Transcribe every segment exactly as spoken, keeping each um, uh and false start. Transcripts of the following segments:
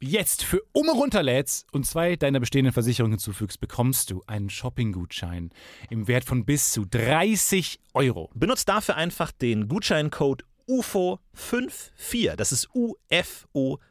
jetzt für immer runterlädst und zwei deiner bestehenden Versicherungen hinzufügst, bekommst du einen Shopping-Gutschein im Wert von bis zu dreißig Euro. Benutzt dafür einfach den Gutscheincode U F O vierundfünfzig. Das ist U F O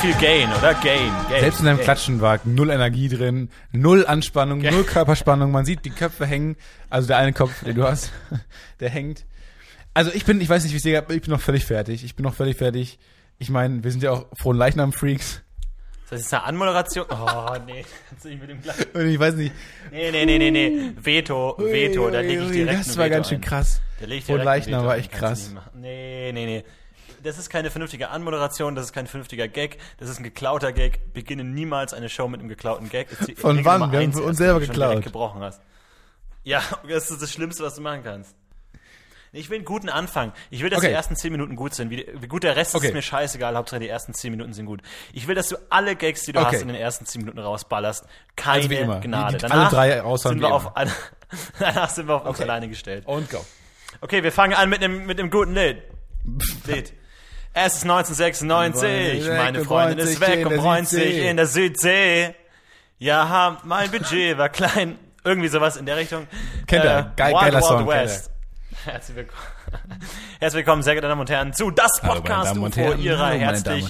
Viel Gain, oder? Gain, Gain. Selbst in deinem Gain. Klatschen war null Energie drin, null Anspannung, Gain. Null Körperspannung. Man sieht, die Köpfe hängen. Also der eine Kopf, den du hast, der hängt. Also ich bin, ich weiß nicht, wie es dir geht, ich bin noch völlig fertig. Ich bin noch völlig fertig. Ich meine, wir sind ja auch frohen Leichnam-Freaks. Das ist eine Anmoderation. Oh, nee. Ich mit dem Gleichen. Ich weiß nicht. Nee, nee, nee, nee, nee. Veto, Veto. Ui, da lege ich direkt Das war Veto ganz schön ein. krass. Frohen Leichnam war echt krass. Nee, nee, nee. Das ist keine vernünftige Anmoderation, das ist kein vernünftiger Gag, das ist ein geklauter Gag. Beginne niemals eine Show mit einem geklauten Gag. Von wann? Wir haben für uns selber geklaut. Gebrochen hast. Ja, das ist das Schlimmste, was du machen kannst. Ich will einen guten Anfang. Ich will, dass okay. die ersten zehn Minuten gut sind. Wie, wie gut der Rest okay. ist mir scheißegal. Hauptsache die ersten zehn Minuten sind gut. Ich will, dass du alle Gags, die du okay. hast, in den ersten zehn Minuten rausballerst. Keine also wie immer. Gnade. Die, die danach, alle drei raushauen sind wir auf, danach sind wir auf okay. uns alleine gestellt. Und go. Okay, wir fangen an mit einem, mit einem guten Lied. Lied. Es ist neunzehnhundertsechsundneunzig, meine Freundin ist weg und bräunt sich in der Südsee. Ja, mein Budget war klein. Irgendwie sowas in der Richtung. Kennt ihr? Äh, Geil, Wild Wild Song, West. Herzlich willkommen. Herzlich willkommen, sehr geehrte Damen und Herren, zu das Podcast U F O, ihrer herzlich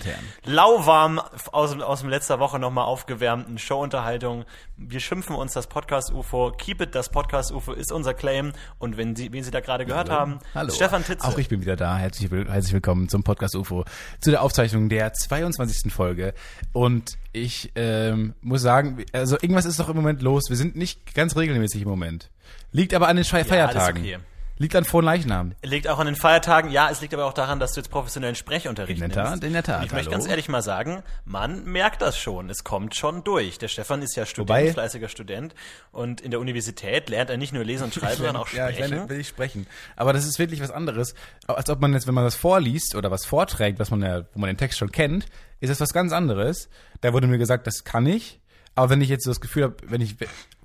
lauwarm aus, aus dem letzter Woche nochmal aufgewärmten Showunterhaltung. Wir schimpfen uns das Podcast U F O. Keep it, das Podcast U F O ist unser Claim. Und wenn Sie, wen Sie da gerade gehört Hallo. haben, Hallo. Stefan Titzel. Auch ich bin wieder da. Herzlich, herzlich willkommen zum Podcast U F O, zu der Aufzeichnung der zweiundzwanzigsten Folge. Und ich ähm, muss sagen, also irgendwas ist doch im Moment los. Wir sind nicht ganz regelmäßig im Moment. Liegt aber an den Schei- ja, Feiertagen. Alles okay. Liegt an frohen Leichnam. Liegt auch an den Feiertagen. Ja, es liegt aber auch daran, dass du jetzt professionellen Sprechunterricht nimmst. In der Tat, in der Tat. Ich möchte Hallo. ganz ehrlich mal sagen, man merkt das schon. Es kommt schon durch. Der Stefan ist ja Student, Wobei, fleißiger Student. Und in der Universität lernt er nicht nur lesen und schreiben, sondern auch sprechen. Ja, ich lerne, will ich sprechen. Aber das ist wirklich was anderes. Als ob man jetzt, wenn man das vorliest oder was vorträgt, was man ja, wo man den Text schon kennt, ist das was ganz anderes. Da wurde mir gesagt, das kann ich. Aber wenn ich jetzt so das Gefühl habe, wenn ich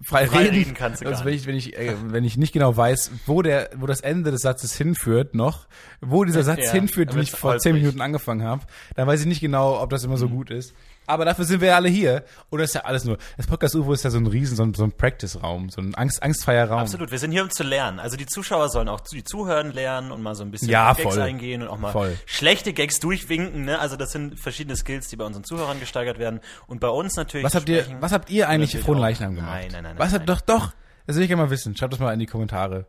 frei, frei reden, reden kannst du also gar wenn, ich, wenn, ich, äh, wenn ich nicht genau weiß, wo der, wo das Ende des Satzes hinführt noch, wo dieser Satz ja, hinführt, den ich vor zehn Minuten angefangen habe, dann weiß ich nicht genau, ob das immer so gut ist. Aber dafür sind wir ja alle hier. Oder ist ja alles nur, das Podcast U F O ist ja so ein Riesen, so ein, so ein Practice-Raum, so ein Angst, angstfreier Raum. Absolut, wir sind hier, um zu lernen. Also die Zuschauer sollen auch die Zuhören lernen und mal so ein bisschen ja, auf Gags voll. eingehen und auch mal voll. schlechte Gags durchwinken. Ne? Also das sind verschiedene Skills, die bei unseren Zuhörern gesteigert werden. Und bei uns natürlich... Was habt ihr, was habt ihr eigentlich frohen Leichnam gemacht? Nein, nein, nein. Was habt, nein. Doch, doch, das will ich gerne mal wissen. Schreibt das mal in die Kommentare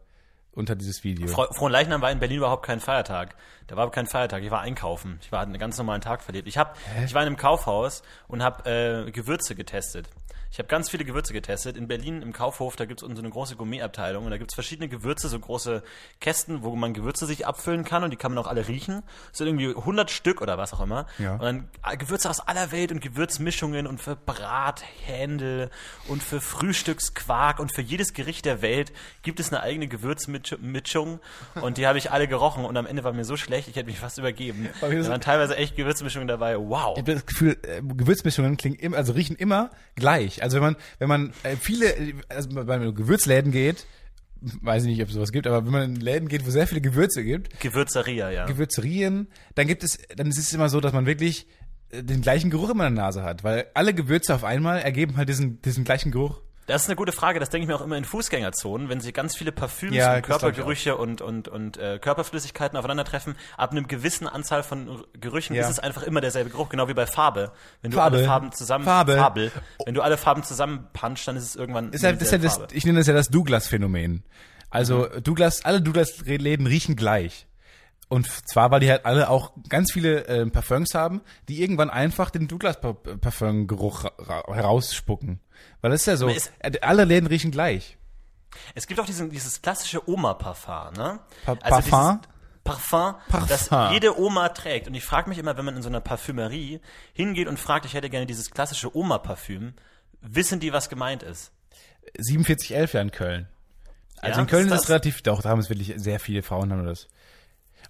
unter dieses Video. Frohen Leichnam war in Berlin überhaupt kein Feiertag. Da war kein Feiertag. Ich war einkaufen. Ich war einen ganz normalen Tag verlebt. Ich hab, Hä? ich war in einem Kaufhaus und habe äh, Gewürze getestet. Ich habe ganz viele Gewürze getestet. In Berlin im Kaufhof, da gibt es so eine große Gourmetabteilung und da gibt es verschiedene Gewürze, so große Kästen, wo man Gewürze sich abfüllen kann und die kann man auch alle riechen. Es sind irgendwie hundert Stück oder was auch immer. Ja. Und dann Gewürze aus aller Welt und Gewürzmischungen und für Brathändel und für Frühstücksquark und für jedes Gericht der Welt gibt es eine eigene Gewürzmischung und die habe ich alle gerochen und am Ende war mir so schlecht, ich hätte mich fast übergeben. Da waren teilweise echt Gewürzmischungen dabei. Wow. Ich habe das Gefühl, Gewürzmischungen klingen immer, also riechen immer gleich. Also wenn man, wenn man viele, also wenn man in Gewürzläden geht, weiß ich nicht, ob es sowas gibt, aber wenn man in Läden geht, wo sehr viele Gewürze gibt. Gewürzeria, ja. Gewürzerien, dann gibt es, dann ist es immer so, dass man wirklich den gleichen Geruch immer in der Nase hat, weil alle Gewürze auf einmal ergeben halt diesen, diesen gleichen Geruch. Das ist eine gute Frage, das denke ich mir auch immer in Fußgängerzonen, wenn sich ganz viele Parfüms ja, und Körpergerüche und, und, und äh, Körperflüssigkeiten aufeinandertreffen, ab einem gewissen Anzahl von Gerüchen ja. ist es einfach immer derselbe Geruch, genau wie bei Farbe. Wenn du Farbe. alle Farben zusammen Farbe. Farbe. Wenn du alle Farben zusammen punchst, dann ist es irgendwann ist halt, ist halt das, ich nenne das ja das Douglas-Phänomen. Also mhm. Douglas, alle Douglas-Läden riechen gleich. Und zwar, weil die halt alle auch ganz viele äh, Parfums haben, die irgendwann einfach den Douglas-Parfum-Geruch herausspucken. Weil das ist ja so, ist, alle Läden riechen gleich. Es gibt auch diesen, dieses klassische Oma-Parfum, ne? Pa- also Parfum? Parfum, Parfum, das jede Oma trägt. Und ich frage mich immer, wenn man in so einer Parfümerie hingeht und fragt, ich hätte gerne dieses klassische Oma-Parfüm, wissen die, was gemeint ist? siebenundvierzig elf ja in Köln. Also ja, in Köln ist das relativ, doch, da haben es wirklich sehr viele Frauen, haben das.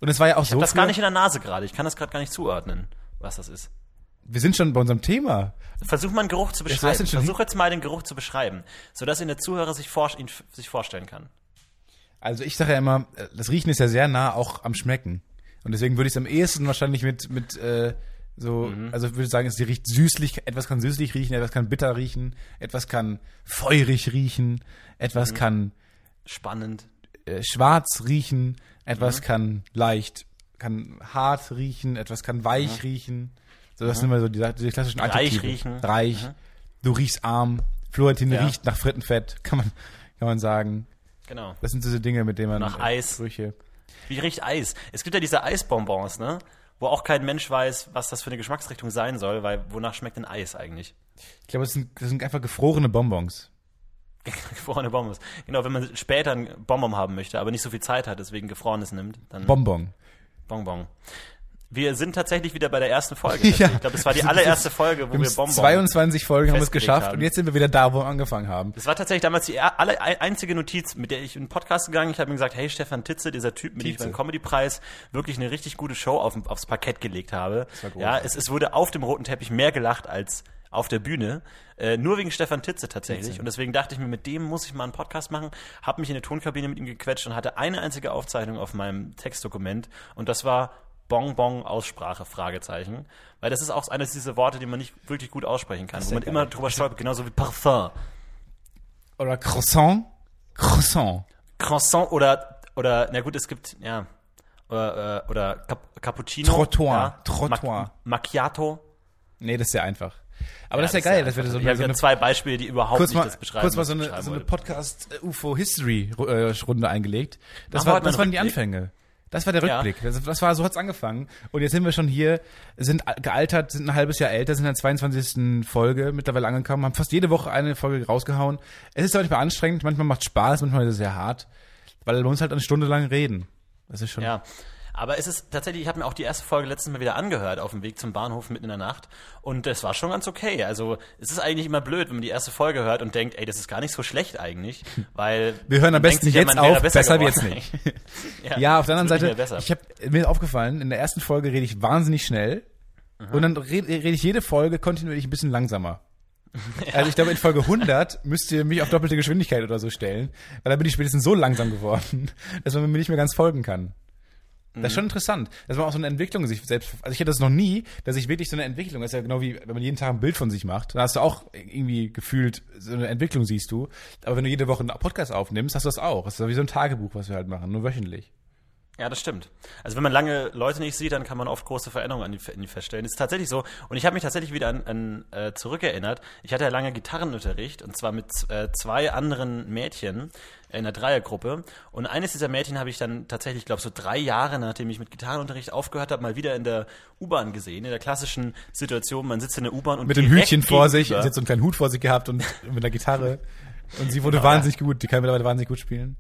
Und es war ja auch ich so. Ich hab das früher gar nicht in der Nase gerade. Ich kann das gerade gar nicht zuordnen, was das ist. Wir sind schon bei unserem Thema. Versuch mal einen Geruch zu beschreiben. Das heißt Versuch jetzt mal den Geruch zu beschreiben, sodass ihn der Zuhörer sich, vor, ihn f- sich vorstellen kann. Also ich sage ja immer, das Riechen ist ja sehr nah auch am Schmecken. Und deswegen würde ich es am ehesten wahrscheinlich mit, mit äh, so, mhm. also ich würde sagen, es riecht süßlich, etwas kann süßlich riechen, etwas kann bitter riechen, etwas kann feurig riechen, etwas mhm. kann spannend äh, schwarz riechen, etwas mhm. kann leicht, kann hart riechen, etwas kann weich mhm. riechen. So, das mhm. sind immer so diese, diese klassischen Adjektive. Reich riechen. Reich. Mhm. Du riechst arm. Florentine ja. riecht nach Frittenfett, kann man, kann man sagen. Genau. Das sind so diese Dinge, mit denen man... Nach äh, Eis. Brüche. Wie riecht Eis? Es gibt ja diese Eisbonbons, ne? Wo auch kein Mensch weiß, was das für eine Geschmacksrichtung sein soll, weil wonach schmeckt denn Eis eigentlich? Ich glaube, das sind, das sind einfach gefrorene Bonbons. Gefrorene Bonbons. Genau, wenn man später ein Bonbon haben möchte, aber nicht so viel Zeit hat, deswegen Gefrorenes nimmt, dann... Bonbon. Bonbon. Wir sind tatsächlich wieder bei der ersten Folge. Ja. Ich glaube, es war die allererste Folge, wo wir, wir Bonbon zweiundzwanzig Folgen haben wir es geschafft haben. Und jetzt sind wir wieder da, wo wir angefangen haben. Das war tatsächlich damals die alle, einzige Notiz, mit der ich in den Podcast gegangen bin. Ich habe ihm gesagt, hey, Stefan Titzel, dieser Typ, mit dem ich beim Comedy-Preis wirklich eine richtig gute Show auf, aufs Parkett gelegt habe. Das war gut. Ja, es, es wurde auf dem roten Teppich mehr gelacht als auf der Bühne, äh, nur wegen Stefan Titzel tatsächlich. Titzel. Und deswegen dachte ich mir, mit dem muss ich mal einen Podcast machen. Habe mich in eine Tonkabine mit ihm gequetscht und hatte eine einzige Aufzeichnung auf meinem Textdokument. Und das war... Bonbon-Aussprache, Fragezeichen. Weil das ist auch eines dieser Worte, die man nicht wirklich gut aussprechen kann, wo man immer drüber stolpert, genauso wie Parfum. Oder Croissant. Croissant. Croissant oder, oder na gut, es gibt, ja, oder, oder Cap- Cappuccino. Trottoir. Ja, Trottoir. Mac- Macchiato. Nee, das ist ja einfach. Aber ja, das ist ja geil, dass wir so eine... Ich habe ja so zwei Beispiele, die überhaupt nicht mal, das beschreiben. Kurz mal so eine, so eine Podcast-U F O-History-Runde eingelegt. Das, war, das waren die Anfänge. Das war der Rückblick. Ja. Das, das war, so hat's angefangen. Und jetzt sind wir schon hier, sind gealtert, sind ein halbes Jahr älter, sind in der zweiundzwanzigsten Folge mittlerweile angekommen, haben fast jede Woche eine Folge rausgehauen. Es ist manchmal anstrengend, manchmal macht Spaß, manchmal ist es sehr hart, weil wir uns halt eine Stunde lang reden. Das ist schon. Ja. Aber es ist tatsächlich, ich habe mir auch die erste Folge letztens mal wieder angehört auf dem Weg zum Bahnhof mitten in der Nacht und das war schon ganz okay. Also es ist eigentlich immer blöd, wenn man die erste Folge hört und denkt, ey, das ist gar nicht so schlecht eigentlich, weil... Wir hören am besten sich, jetzt ja, auf, besser, besser wird's nicht. ja, ja, auf der anderen Seite, ich hab, mir ist aufgefallen, in der ersten Folge rede ich wahnsinnig schnell mhm. und dann rede red ich jede Folge kontinuierlich ein bisschen langsamer. Ja. Also ich glaube, in Folge hundert müsst ihr mich auf doppelte Geschwindigkeit oder so stellen, weil da bin ich spätestens so langsam geworden, dass man mir nicht mehr ganz folgen kann. Das ist schon interessant. Das war auch so eine Entwicklung sich selbst. Also ich hätte das noch nie, dass ich wirklich so eine Entwicklung, das ist ja genau wie, wenn man jeden Tag ein Bild von sich macht, dann hast du auch irgendwie gefühlt, so eine Entwicklung siehst du. Aber wenn du jede Woche einen Podcast aufnimmst, hast du das auch. Das ist wie so ein Tagebuch, was wir halt machen, nur wöchentlich. Ja, das stimmt. Also wenn man lange Leute nicht sieht, dann kann man oft große Veränderungen an die feststellen. Das ist tatsächlich so. Und ich habe mich tatsächlich wieder an, an äh, zurückerinnert. Ich hatte ja lange Gitarrenunterricht, und zwar mit äh, zwei anderen Mädchen in der Dreiergruppe. Und eines dieser Mädchen habe ich dann tatsächlich, glaube ich, so drei Jahre, nachdem ich mit Gitarrenunterricht aufgehört habe, mal wieder in der U-Bahn gesehen. In der klassischen Situation, man sitzt in der U-Bahn und mit dem Hütchen vor sich, sie hat so einen kleinen Hut vor sich gehabt und mit einer Gitarre. Und sie wurde genau, wahnsinnig gut, die kann mittlerweile wahnsinnig gut spielen.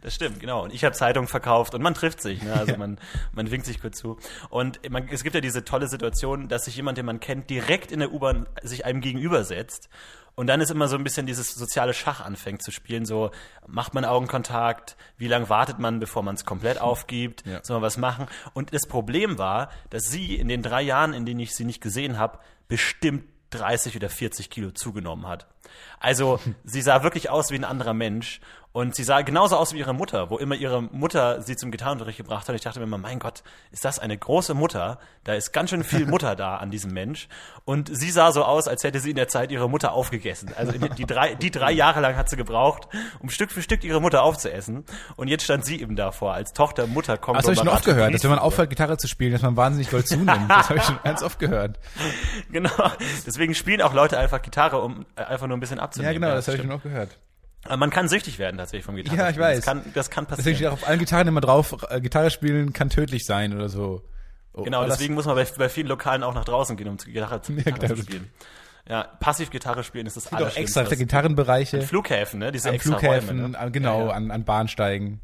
Das stimmt, genau. Und ich habe Zeitungen verkauft und man trifft sich, ne? Also man, man winkt sich kurz zu. Und man, es gibt ja diese tolle Situation, dass sich jemand, den man kennt, direkt in der U-Bahn sich einem gegenübersetzt. Und dann ist immer so ein bisschen dieses soziale Schach anfängt zu spielen. So, macht man Augenkontakt? Wie lange wartet man, bevor man es komplett aufgibt? Ja. Soll man was machen? Und das Problem war, dass sie in den drei Jahren, in denen ich sie nicht gesehen habe, bestimmt dreißig oder vierzig Kilo zugenommen hat. Also sie sah wirklich aus wie ein anderer Mensch. Und sie sah genauso aus wie ihre Mutter, wo immer ihre Mutter sie zum Gitarrenunterricht gebracht hat. Ich dachte mir immer, mein Gott, ist das eine große Mutter? Da ist ganz schön viel Mutter da an diesem Mensch. Und sie sah so aus, als hätte sie in der Zeit ihre Mutter aufgegessen. Also in die, drei, die drei Jahre lang hat sie gebraucht, um Stück für Stück ihre Mutter aufzuessen. Und jetzt stand sie eben davor, als Tochter, Mutter, kommt. Das habe ich schon oft gehört, dass wenn man aufhört, Gitarre zu spielen, dass man wahnsinnig doll zunimmt. Das habe ich schon ganz oft gehört. Genau, deswegen spielen auch Leute einfach Gitarre, um einfach nur ein bisschen abzunehmen. Ja genau, das habe ich schon oft gehört. Man kann süchtig werden tatsächlich vom Gitarre. Ja, ich weiß. Das kann, das kann passieren. Deswegen steht auch auf allen Gitarren immer drauf, äh, Gitarre spielen kann tödlich sein oder so. Oh, genau, deswegen muss man bei, bei vielen Lokalen auch nach draußen gehen, um Gitarre, Gitarre, ja, Gitarre zu spielen. Ja, passiv Gitarre spielen ist das alles. Es gibt auch extra Gitarrenbereiche. An Flughäfen, ne? Diese an extra Flughäfen, Räume, ne? Genau, ja, ja. An, an Bahnsteigen.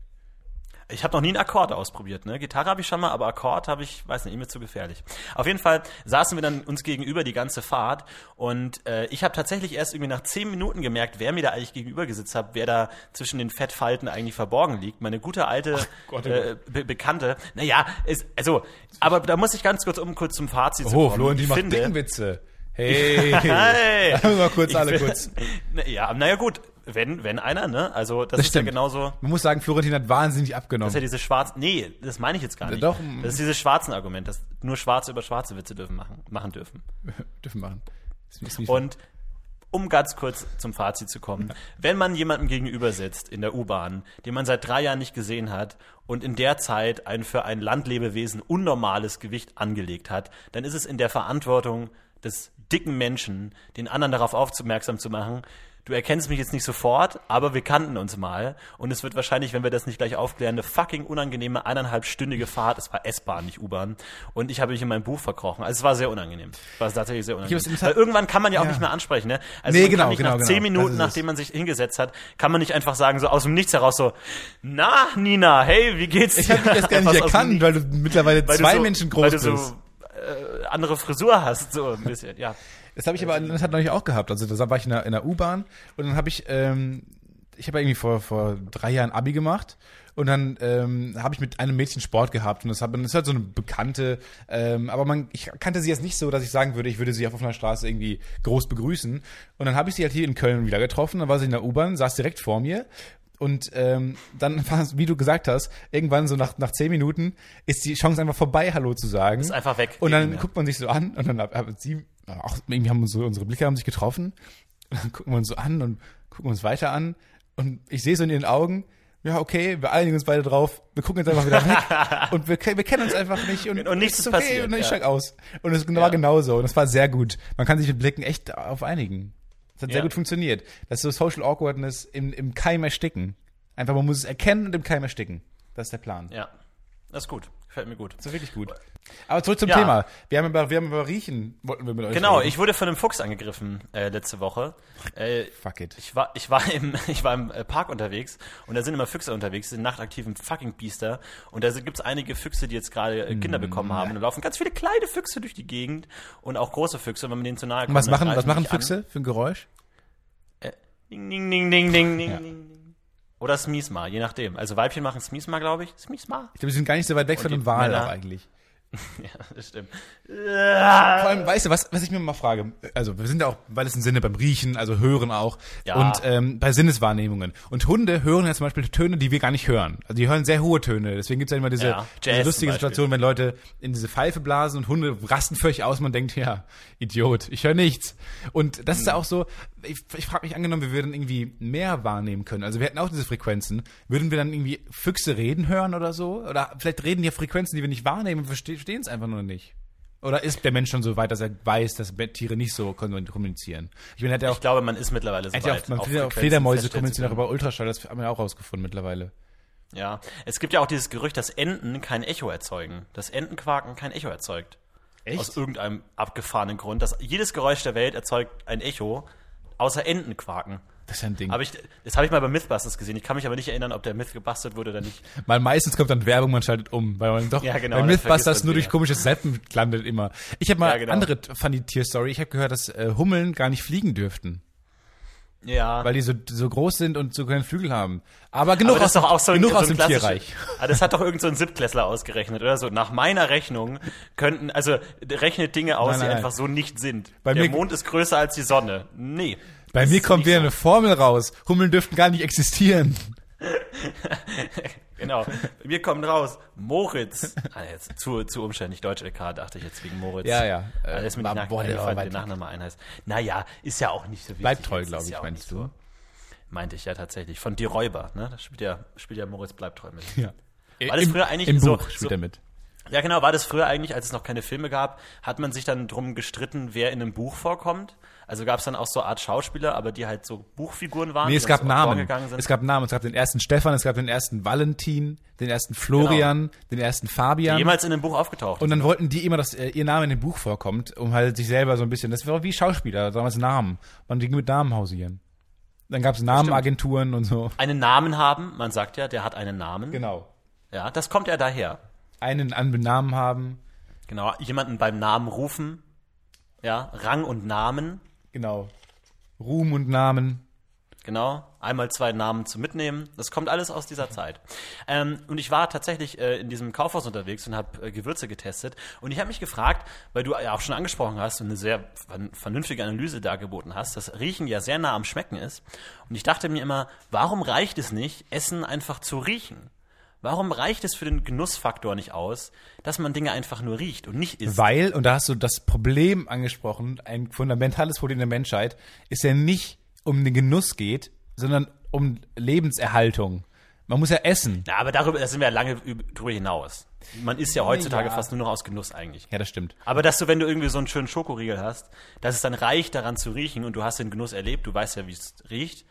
Ich habe noch nie einen Akkord ausprobiert, ne? Gitarre habe ich schon mal, aber Akkord habe ich, weiß nicht, mir zu gefährlich. Auf jeden Fall saßen wir dann uns gegenüber die ganze Fahrt und äh, ich habe tatsächlich erst irgendwie nach zehn Minuten gemerkt, wer mir da eigentlich gegenüber gesitzt hat, wer da zwischen den Fettfalten eigentlich verborgen liegt. Meine gute alte Ach, Gott, äh, Be- Bekannte. Naja, ist, also, aber da muss ich ganz kurz um kurz zum Fazit zu kommen. Oh, Flo, die macht Dickenwitze. Hey, hey. Mal kurz, alle kurz. Ja, naja gut. Wenn, wenn einer, ne? Also, das, das ist stimmt. Ja genauso. Man muss sagen, Florentin hat wahnsinnig abgenommen. Das ist ja diese schwarzen, nee, das meine ich jetzt gar nicht. Doch. Das ist dieses schwarzen Argument, dass nur Schwarze über schwarze Witze dürfen machen, machen dürfen. dürfen machen. Und, um ganz kurz zum Fazit zu kommen. Wenn man jemandem gegenüber sitzt in der U-Bahn, den man seit drei Jahren nicht gesehen hat und in der Zeit ein für ein Landlebewesen unnormales Gewicht angelegt hat, dann ist es in der Verantwortung des dicken Menschen, den anderen darauf aufmerksam zu machen, du erkennst mich jetzt nicht sofort, aber wir kannten uns mal. Und es wird wahrscheinlich, wenn wir das nicht gleich aufklären, eine fucking unangenehme eineinhalbstündige Fahrt. Es war S-Bahn, nicht U-Bahn. Und ich habe mich in mein Buch verkrochen. Also es war sehr unangenehm. Es war tatsächlich sehr unangenehm. Weil gesagt, irgendwann kann man ja auch ja. nicht mehr ansprechen. Ne? Also nee, genau, genau, nach genau. zehn Minuten, nachdem man sich hingesetzt hat, kann man nicht einfach sagen, so aus dem Nichts heraus so, na, Nina, hey, wie geht's dir? Ich habe dich das gar nicht erkannt, weil du mittlerweile weil zwei du so, Menschen groß weil du bist. So, äh, andere Frisur hast, so ein bisschen, ja. Das habe ich aber, das hat neulich auch gehabt. Also da war ich in der, in der U-Bahn und dann habe ich, ähm, ich habe irgendwie vor vor drei Jahren Abi gemacht und dann ähm, habe ich mit einem Mädchen Sport gehabt und das, hab, das ist halt so eine Bekannte, ähm, aber man, ich kannte sie jetzt nicht so, dass ich sagen würde, ich würde sie auf offener Straße irgendwie groß begrüßen. Und dann habe ich sie halt hier in Köln wieder getroffen, dann war sie in der U-Bahn, saß direkt vor mir. Und ähm, dann war es, wie du gesagt hast, irgendwann so nach nach zehn Minuten ist die Chance einfach vorbei, Hallo zu sagen. Ist einfach weg. Und dann guckt man sich so an und dann haben sie, auch irgendwie haben so, unsere Blicke haben sich getroffen. Und dann gucken wir uns so an und gucken uns weiter an. Und ich sehe so in ihren Augen, ja okay, wir einigen uns beide drauf, wir gucken jetzt einfach wieder weg. Und wir, wir kennen uns einfach nicht. Und, und nichts ist okay passiert, und dann ja. Ich steig aus. Und es war ja. genauso. Und das war sehr gut. Man kann sich mit Blicken echt auf einigen. Das hat ja. sehr gut funktioniert. Das ist so Social Awkwardness im, im Keim ersticken. Einfach, man muss es erkennen und im Keim ersticken. Das ist der Plan. Ja, das ist gut. Gefällt mir gut. Das ist wirklich gut. Aber zurück zum ja. Thema. Wir haben, über, wir haben über Riechen, wollten wir mit euch Genau, reden. Ich wurde von einem Fuchs angegriffen äh, letzte Woche. Äh, Fuck it. Ich war, ich war im, ich war im Park unterwegs und da sind immer Füchse unterwegs, die sind nachtaktiven fucking Biester. Und da gibt es einige Füchse, die jetzt gerade äh, Kinder bekommen haben. Und da laufen ganz viele kleine Füchse durch die Gegend und auch große Füchse, wenn man denen zu nahe kommt. Und was machen, was machen Füchse an. Für ein Geräusch? Äh, ding, ding, ding, ding, ding, ding, ja. ding. Oder Smiesma, je nachdem. Also Weibchen machen Smiesma, glaube ich. Smiesma. Ich glaube, sie sind gar nicht so weit weg und von dem Wal auch eigentlich. Ja, das stimmt. Vor allem, weißt du, was, was ich mir mal frage, also wir sind ja auch, weil es ein Sinne beim Riechen, also Hören auch, ja. und ähm, bei Sinneswahrnehmungen. Und Hunde hören ja zum Beispiel Töne, die wir gar nicht hören. Also die hören sehr hohe Töne, deswegen gibt es ja immer diese, ja, diese lustige Situation, wenn Leute in diese Pfeife blasen und Hunde rasten völlig aus und man denkt, ja, Idiot, ich höre nichts. Und das hm. ist ja auch so, ich, ich frage mich angenommen, wir würden irgendwie mehr wahrnehmen können. Also wir hätten auch diese Frequenzen. Würden wir dann irgendwie Füchse reden hören oder so? Oder vielleicht reden ja Frequenzen, die wir nicht wahrnehmen, verstehen verstehen es einfach nur nicht. Oder ist der Mensch schon so weit, dass er weiß, dass Tiere nicht so kommunizieren? Ich, meine, hat ja auch, ich glaube, man ist mittlerweile so weit. Auch, man ja auch Fledermäuse kommunizieren auch über Ultraschall, das haben wir auch rausgefunden mittlerweile. Ja, es gibt ja auch dieses Gerücht, dass Enten kein Echo erzeugen. Dass Entenquaken kein Echo erzeugt. Echt? Aus irgendeinem abgefahrenen Grund. Dass jedes Geräusch der Welt erzeugt ein Echo, außer Entenquaken. Das ist ja ein Ding. Aber ich, das habe ich mal bei Mythbusters gesehen. Ich kann mich aber nicht erinnern, ob der Myth gebastelt wurde oder nicht. Weil meistens kommt dann Werbung, man schaltet um. Weil man doch ja, genau, bei Mythbusters nur durch komisches Seppen landet immer. Ich habe mal ja, genau. andere funny Tier-Story. Ich habe gehört, dass äh, Hummeln gar nicht fliegen dürften. Ja. Weil die so, so groß sind und so keinen Flügel haben. Aber genug aber aus, doch auch so genug ein, aus so dem Tierreich. Das hat doch irgend so ein Siebtklässler ausgerechnet, oder so. Nach meiner Rechnung könnten, also rechnet Dinge aus, nein, nein, die nein. einfach so nicht sind. Bei der mir, Mond ist größer als die Sonne. Nee. Bei das mir kommt wieder so. Eine Formel raus. Hummeln dürften gar nicht existieren. Genau. Bei mir kommt raus Moritz. Ah, jetzt zu, zu umständlich. Deutsche L K dachte ich jetzt wegen Moritz. Ja, ja. Äh, ist mir nicht nachgefallen, wie der Nachname einheißt. Naja, ist ja auch nicht so wichtig. Bleibt treu, glaube ich, ja meinst du? So. Meinte ich ja tatsächlich. Von Die Räuber, ne? Da spielt ja, spielt ja Moritz bleibt treu mit. Ja. War das Im, früher eigentlich im so, Buch spielt so, er mit. Ja, genau. War das früher eigentlich, als es noch keine Filme gab, hat man sich dann drum gestritten, wer in einem Buch vorkommt? Also gab es dann auch so eine Art Schauspieler, aber die halt so Buchfiguren waren. Nee, es gab so Namen. Es gab Namen. Es gab den ersten Stefan, es gab den ersten Valentin, den ersten Florian, genau. den ersten Fabian. Die jemals in dem Buch aufgetaucht. Und dann sind. Wollten die immer, dass äh, ihr Name in dem Buch vorkommt, um halt sich selber so ein bisschen, das war wie Schauspieler, damals Namen. Man ging mit Namen hausieren. Dann gab es Namenagenturen und so. Einen Namen haben, man sagt ja, der hat einen Namen. Genau. Ja, das kommt ja daher. Einen an Namen haben. Genau, jemanden beim Namen rufen. Ja, Rang und Namen. Genau. Ruhm und Namen. Genau. Einmal zwei Namen zu mitnehmen. Das kommt alles aus dieser Zeit. Ähm, und ich war tatsächlich äh, in diesem Kaufhaus unterwegs und habe äh, Gewürze getestet. Und ich habe mich gefragt, weil du ja auch schon angesprochen hast und eine sehr vernünftige Analyse dargeboten hast, dass Riechen ja sehr nah am Schmecken ist. Und ich dachte mir immer, warum reicht es nicht, Essen einfach zu riechen? Warum reicht es für den Genussfaktor nicht aus, dass man Dinge einfach nur riecht und nicht isst? Weil, und da hast du das Problem angesprochen, ein fundamentales Problem der Menschheit, ist ja nicht um den Genuss geht, sondern um Lebenserhaltung. Man muss ja essen. Na, aber darüber da sind wir ja lange drüber hinaus. Man isst ja heutzutage ja. fast nur noch aus Genuss eigentlich. Ja, das stimmt. Aber dass du, wenn du irgendwie so einen schönen Schokoriegel hast, dass es dann reicht, daran zu riechen und du hast den Genuss erlebt, du weißt ja, wie es riecht,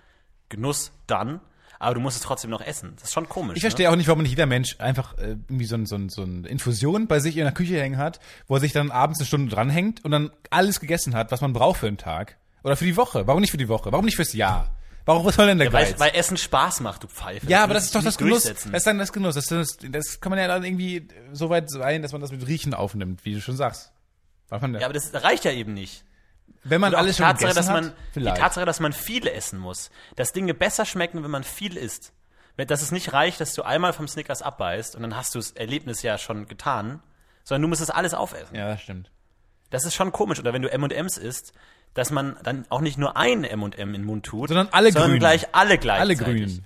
Genuss dann. Aber du musst es trotzdem noch essen. Das ist schon komisch. Ich verstehe ne? auch nicht, warum nicht jeder Mensch einfach äh, irgendwie so eine so ein, so ein Infusion bei sich in der Küche hängen hat, wo er sich dann abends eine Stunde dranhängt und dann alles gegessen hat, was man braucht für den Tag. Oder für die Woche. Warum nicht für die Woche? Warum nicht fürs Jahr? Warum soll denn der ja, Geiz? Weil, weil Essen Spaß macht, du Pfeife. Ja, das aber das ist doch das Genuss. Das ist dann das Genuss. Das, das, das kann man ja dann irgendwie so weit sein, dass man das mit Riechen aufnimmt, wie du schon sagst. Man ja, aber das reicht ja eben nicht. Wenn man alles schon Tatsache, gegessen dass man, hat, vielleicht. Die Tatsache, dass man viel essen muss, dass Dinge besser schmecken, wenn man viel isst, dass es nicht reicht, dass du einmal vom Snickers abbeißt und dann hast du das Erlebnis ja schon getan, sondern du musst das alles aufessen. Ja, das stimmt. Das ist schon komisch. Oder wenn du M und M's isst, dass man dann auch nicht nur ein M und M in den Mund tut, sondern alle sondern grün. Gleich alle gleichzeitig. Alle grün.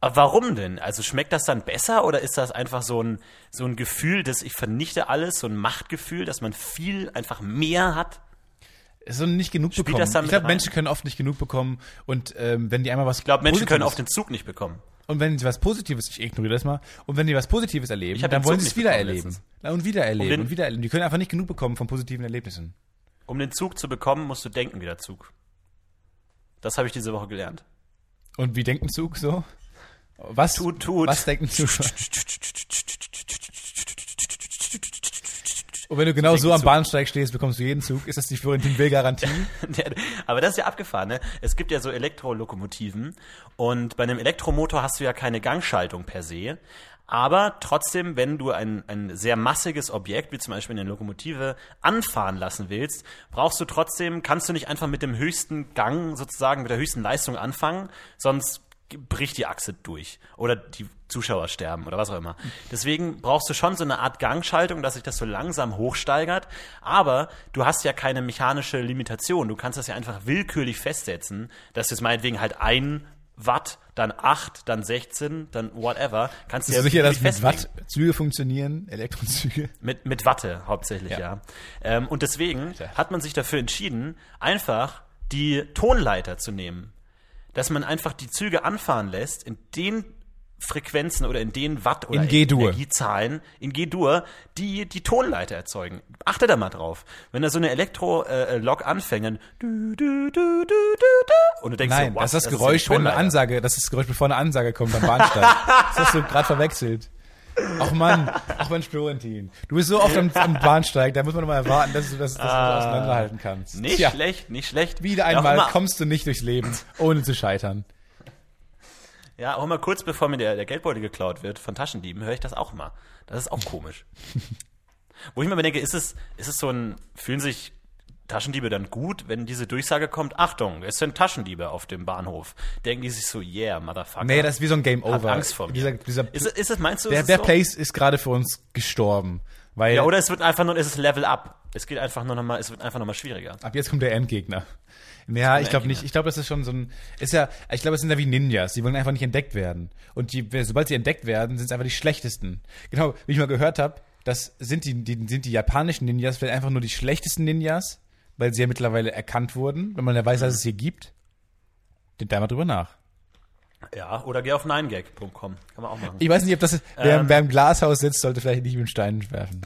Aber warum denn? Also schmeckt das dann besser oder ist das einfach so ein, so ein Gefühl, dass ich vernichte alles, so ein Machtgefühl, dass man viel einfach mehr hat? So nicht genug Spielt bekommen. Ich glaube, Menschen können oft nicht genug bekommen und ähm, wenn die einmal was Ich glaube, Menschen Positives können oft den Zug nicht bekommen. Und wenn sie was Positives, ich ignoriere das mal, und wenn die was Positives erleben, dann wollen sie es wieder erleben. Und wieder erleben um und wieder erleben. Die können einfach nicht genug bekommen von positiven Erlebnissen. Um den Zug zu bekommen, musst du denken wie der Zug. Das habe ich diese Woche gelernt. Und wie denkt ein Zug so? Was, tut, tut. Was denkt ein Zug? Und wenn du genau so am Bahnsteig stehst, bekommst du jeden Zug. Ist das die Florentin-Will-Garantie? Aber das ist ja abgefahren, ne? Es gibt ja so Elektrolokomotiven. Und bei einem Elektromotor hast du ja keine Gangschaltung per se. Aber trotzdem, wenn du ein, ein sehr massiges Objekt, wie zum Beispiel eine Lokomotive, anfahren lassen willst, brauchst du trotzdem, kannst du nicht einfach mit dem höchsten Gang sozusagen, mit der höchsten Leistung anfangen. Sonst bricht die Achse durch oder die Zuschauer sterben oder was auch immer. Deswegen brauchst du schon so eine Art Gangschaltung, dass sich das so langsam hochsteigert, aber du hast ja keine mechanische Limitation. Du kannst das ja einfach willkürlich festsetzen, dass du jetzt meinetwegen halt ein Watt, dann acht, dann sechzehn, dann whatever. Kannst du ja sicher, dass mit Watt Züge funktionieren, Elektrozüge? Mit, mit Watte hauptsächlich, ja. ja. Ähm, und deswegen Alter. hat man sich dafür entschieden, einfach die Tonleiter zu nehmen. Dass man einfach die Züge anfahren lässt in den Frequenzen oder in den Watt oder in G-Dur. Energiezahlen, in G-Dur, die die Tonleiter erzeugen. Achte da mal drauf. Wenn da so eine Elektro-Lok anfängt, du, du, du, du, du, und du denkst, nein, so, wow, das ist das, das Geräusch, ist wenn eine Ansage, das ist das Geräusch, bevor eine Ansage kommt beim Bahnsteig. Das hast du gerade verwechselt. Ach Mann, ach Mensch, Florentin. Du bist so oft am, am Bahnsteig, da muss man nochmal erwarten, dass du das, dass ah, du das auseinanderhalten kannst. Nicht Tja. schlecht, nicht schlecht. Wieder einmal ja, kommst du nicht durchs Leben, ohne zu scheitern. Ja, auch mal kurz bevor mir der, der Geldbeutel geklaut wird von Taschendieben, höre ich das auch mal. Das ist auch komisch. Wo ich mir denke, ist es, ist es so ein, fühlen sich Taschendiebe dann gut, wenn diese Durchsage kommt, Achtung, es sind Taschendiebe auf dem Bahnhof. Denken die sich so, yeah, motherfucker. Nee, das ist wie so ein Game Over. Hat Angst vor mir. Dieser, dieser, ist, ist das, meinst du, der, ist der so? Place ist gerade für uns gestorben. Weil ja, oder es wird einfach nur, es ist Level Up. Es geht einfach nur noch mal, es wird einfach nochmal schwieriger. Ab jetzt kommt der Endgegner. Ja, ich glaube nicht. Ich glaube, das ist schon so ein, ist ja, ich glaube, es sind ja wie Ninjas. Die wollen einfach nicht entdeckt werden. Und die, sobald sie entdeckt werden, sind es einfach die schlechtesten. Genau, wie ich mal gehört habe, das sind die, die, sind die japanischen Ninjas vielleicht einfach nur die schlechtesten Ninjas, weil sie ja mittlerweile erkannt wurden. Wenn man ja weiß, dass es hier gibt, denkt da mal drüber nach. Ja, oder geh auf neun gag punkt com. Kann man auch machen. Ich weiß nicht, ob das ist, wer, ähm, wer im Glashaus sitzt, sollte vielleicht nicht mit Steinen werfen.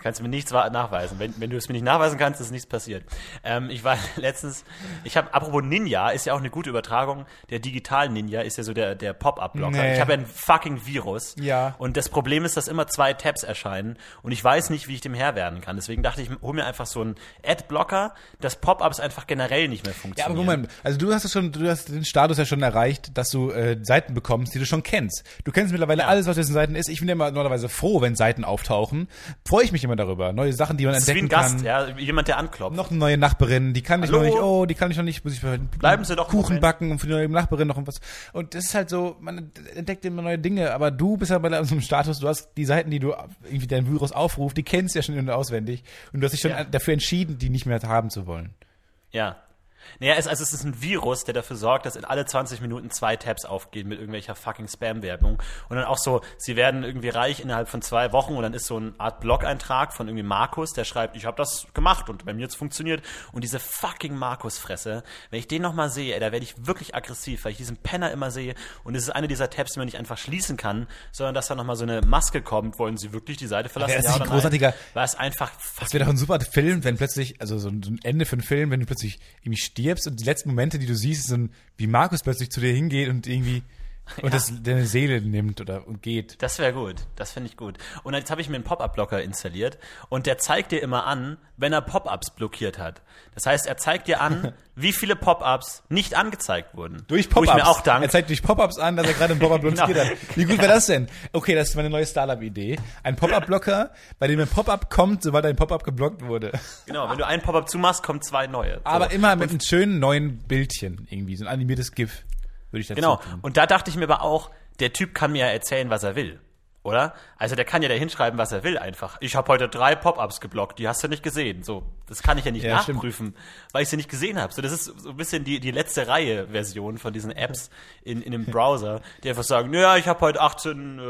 Kannst du mir nichts nachweisen. Wenn, wenn du es mir nicht nachweisen kannst, ist nichts passiert. Ähm, ich war letztens, ich habe, apropos Ninja, ist ja auch eine gute Übertragung, der digitalen Ninja ist ja so der, der Pop-Up-Blocker. Nee. Ich habe ja ein fucking Virus. Ja. Und das Problem ist, dass immer zwei Tabs erscheinen und ich weiß nicht, wie ich dem Herr werden kann. Deswegen dachte ich, hol mir einfach so einen Ad-Blocker, dass Pop-Ups einfach generell nicht mehr funktionieren. Ja, aber Moment, also du hast es schon, du hast den Status ja schon erreicht, dass du äh, Seiten bekommst, die du schon kennst. Du kennst mittlerweile ja. alles, was auf diesen Seiten ist. Ich bin ja immer normalerweise froh, wenn Seiten auftauchen. Freue ich mich immer darüber. Neue Sachen, die man das entdecken kann. Ist wie ein Gast, kann. Ja, jemand, der anklopft. Noch eine neue Nachbarin, die kann ich noch nicht, oh, die kann ich noch nicht, muss ich Bleiben Sie doch Kuchen backen und für die neue Nachbarin noch was. Und das ist halt so, man entdeckt immer neue Dinge, aber du bist ja bei so einem Status, du hast die Seiten, die du irgendwie dein Virus aufrufst, die kennst du ja schon in- und auswendig und du hast dich schon ja. dafür entschieden, die nicht mehr haben zu wollen. Ja. Naja, es, also es ist ein Virus, der dafür sorgt, dass in alle zwanzig Minuten zwei Tabs aufgehen mit irgendwelcher fucking Spam-Werbung. Und dann auch so, sie werden irgendwie reich innerhalb von zwei Wochen und dann ist so eine Art Blog-Eintrag von irgendwie Markus, der schreibt, ich habe das gemacht und bei mir hat's funktioniert. Und diese fucking Markus-Fresse, wenn ich den nochmal sehe, ey, da werde ich wirklich aggressiv, weil ich diesen Penner immer sehe. Und es ist eine dieser Tabs, die man nicht einfach schließen kann, sondern dass da nochmal so eine Maske kommt, wollen sie wirklich die Seite verlassen? Ja, das ist ein großartiger... War es einfach... Das wäre doch ein super Film, wenn plötzlich, also so ein Ende für einen Film, wenn du plötzlich irgendwie stirbst und die letzten Momente, die du siehst, sind, wie Markus plötzlich zu dir hingeht und irgendwie und ja. das deine Seele nimmt oder und geht. Das wäre gut. Das finde ich gut. Und jetzt habe ich mir einen Pop-Up-Blocker installiert und der zeigt dir immer an, wenn er Pop-Ups blockiert hat. Das heißt, er zeigt dir an, wie viele Pop-Ups nicht angezeigt wurden. Durch Pop-Ups. Wo ich mir auch danke. Er zeigt durch Pop-Ups an, dass er gerade einen Pop-Up blockiert genau. hat. Wie gut wäre das denn? Okay, das ist meine neue Startup-Idee. Ein Pop-Up-Blocker, bei dem ein Pop-Up kommt, sobald ein Pop-Up geblockt wurde. Genau, wenn du einen Pop-Up zumachst, kommen zwei neue. So. Aber immer mit einem schönen neuen Bildchen irgendwie, so ein animiertes GIF. Würde ich dazu genau, tun. Und da dachte ich mir aber auch, der Typ kann mir ja erzählen, was er will, oder? Also der kann ja da hinschreiben, was er will einfach. Ich habe heute drei Pop-Ups geblockt, die hast du nicht gesehen. So, das kann ich ja nicht ja, nachprüfen, stimmt. weil ich sie nicht gesehen habe. So, das ist so ein bisschen die, die letzte Reihe-Version von diesen Apps in, in dem Browser, die einfach sagen, naja, ich habe heute achtzehn, äh,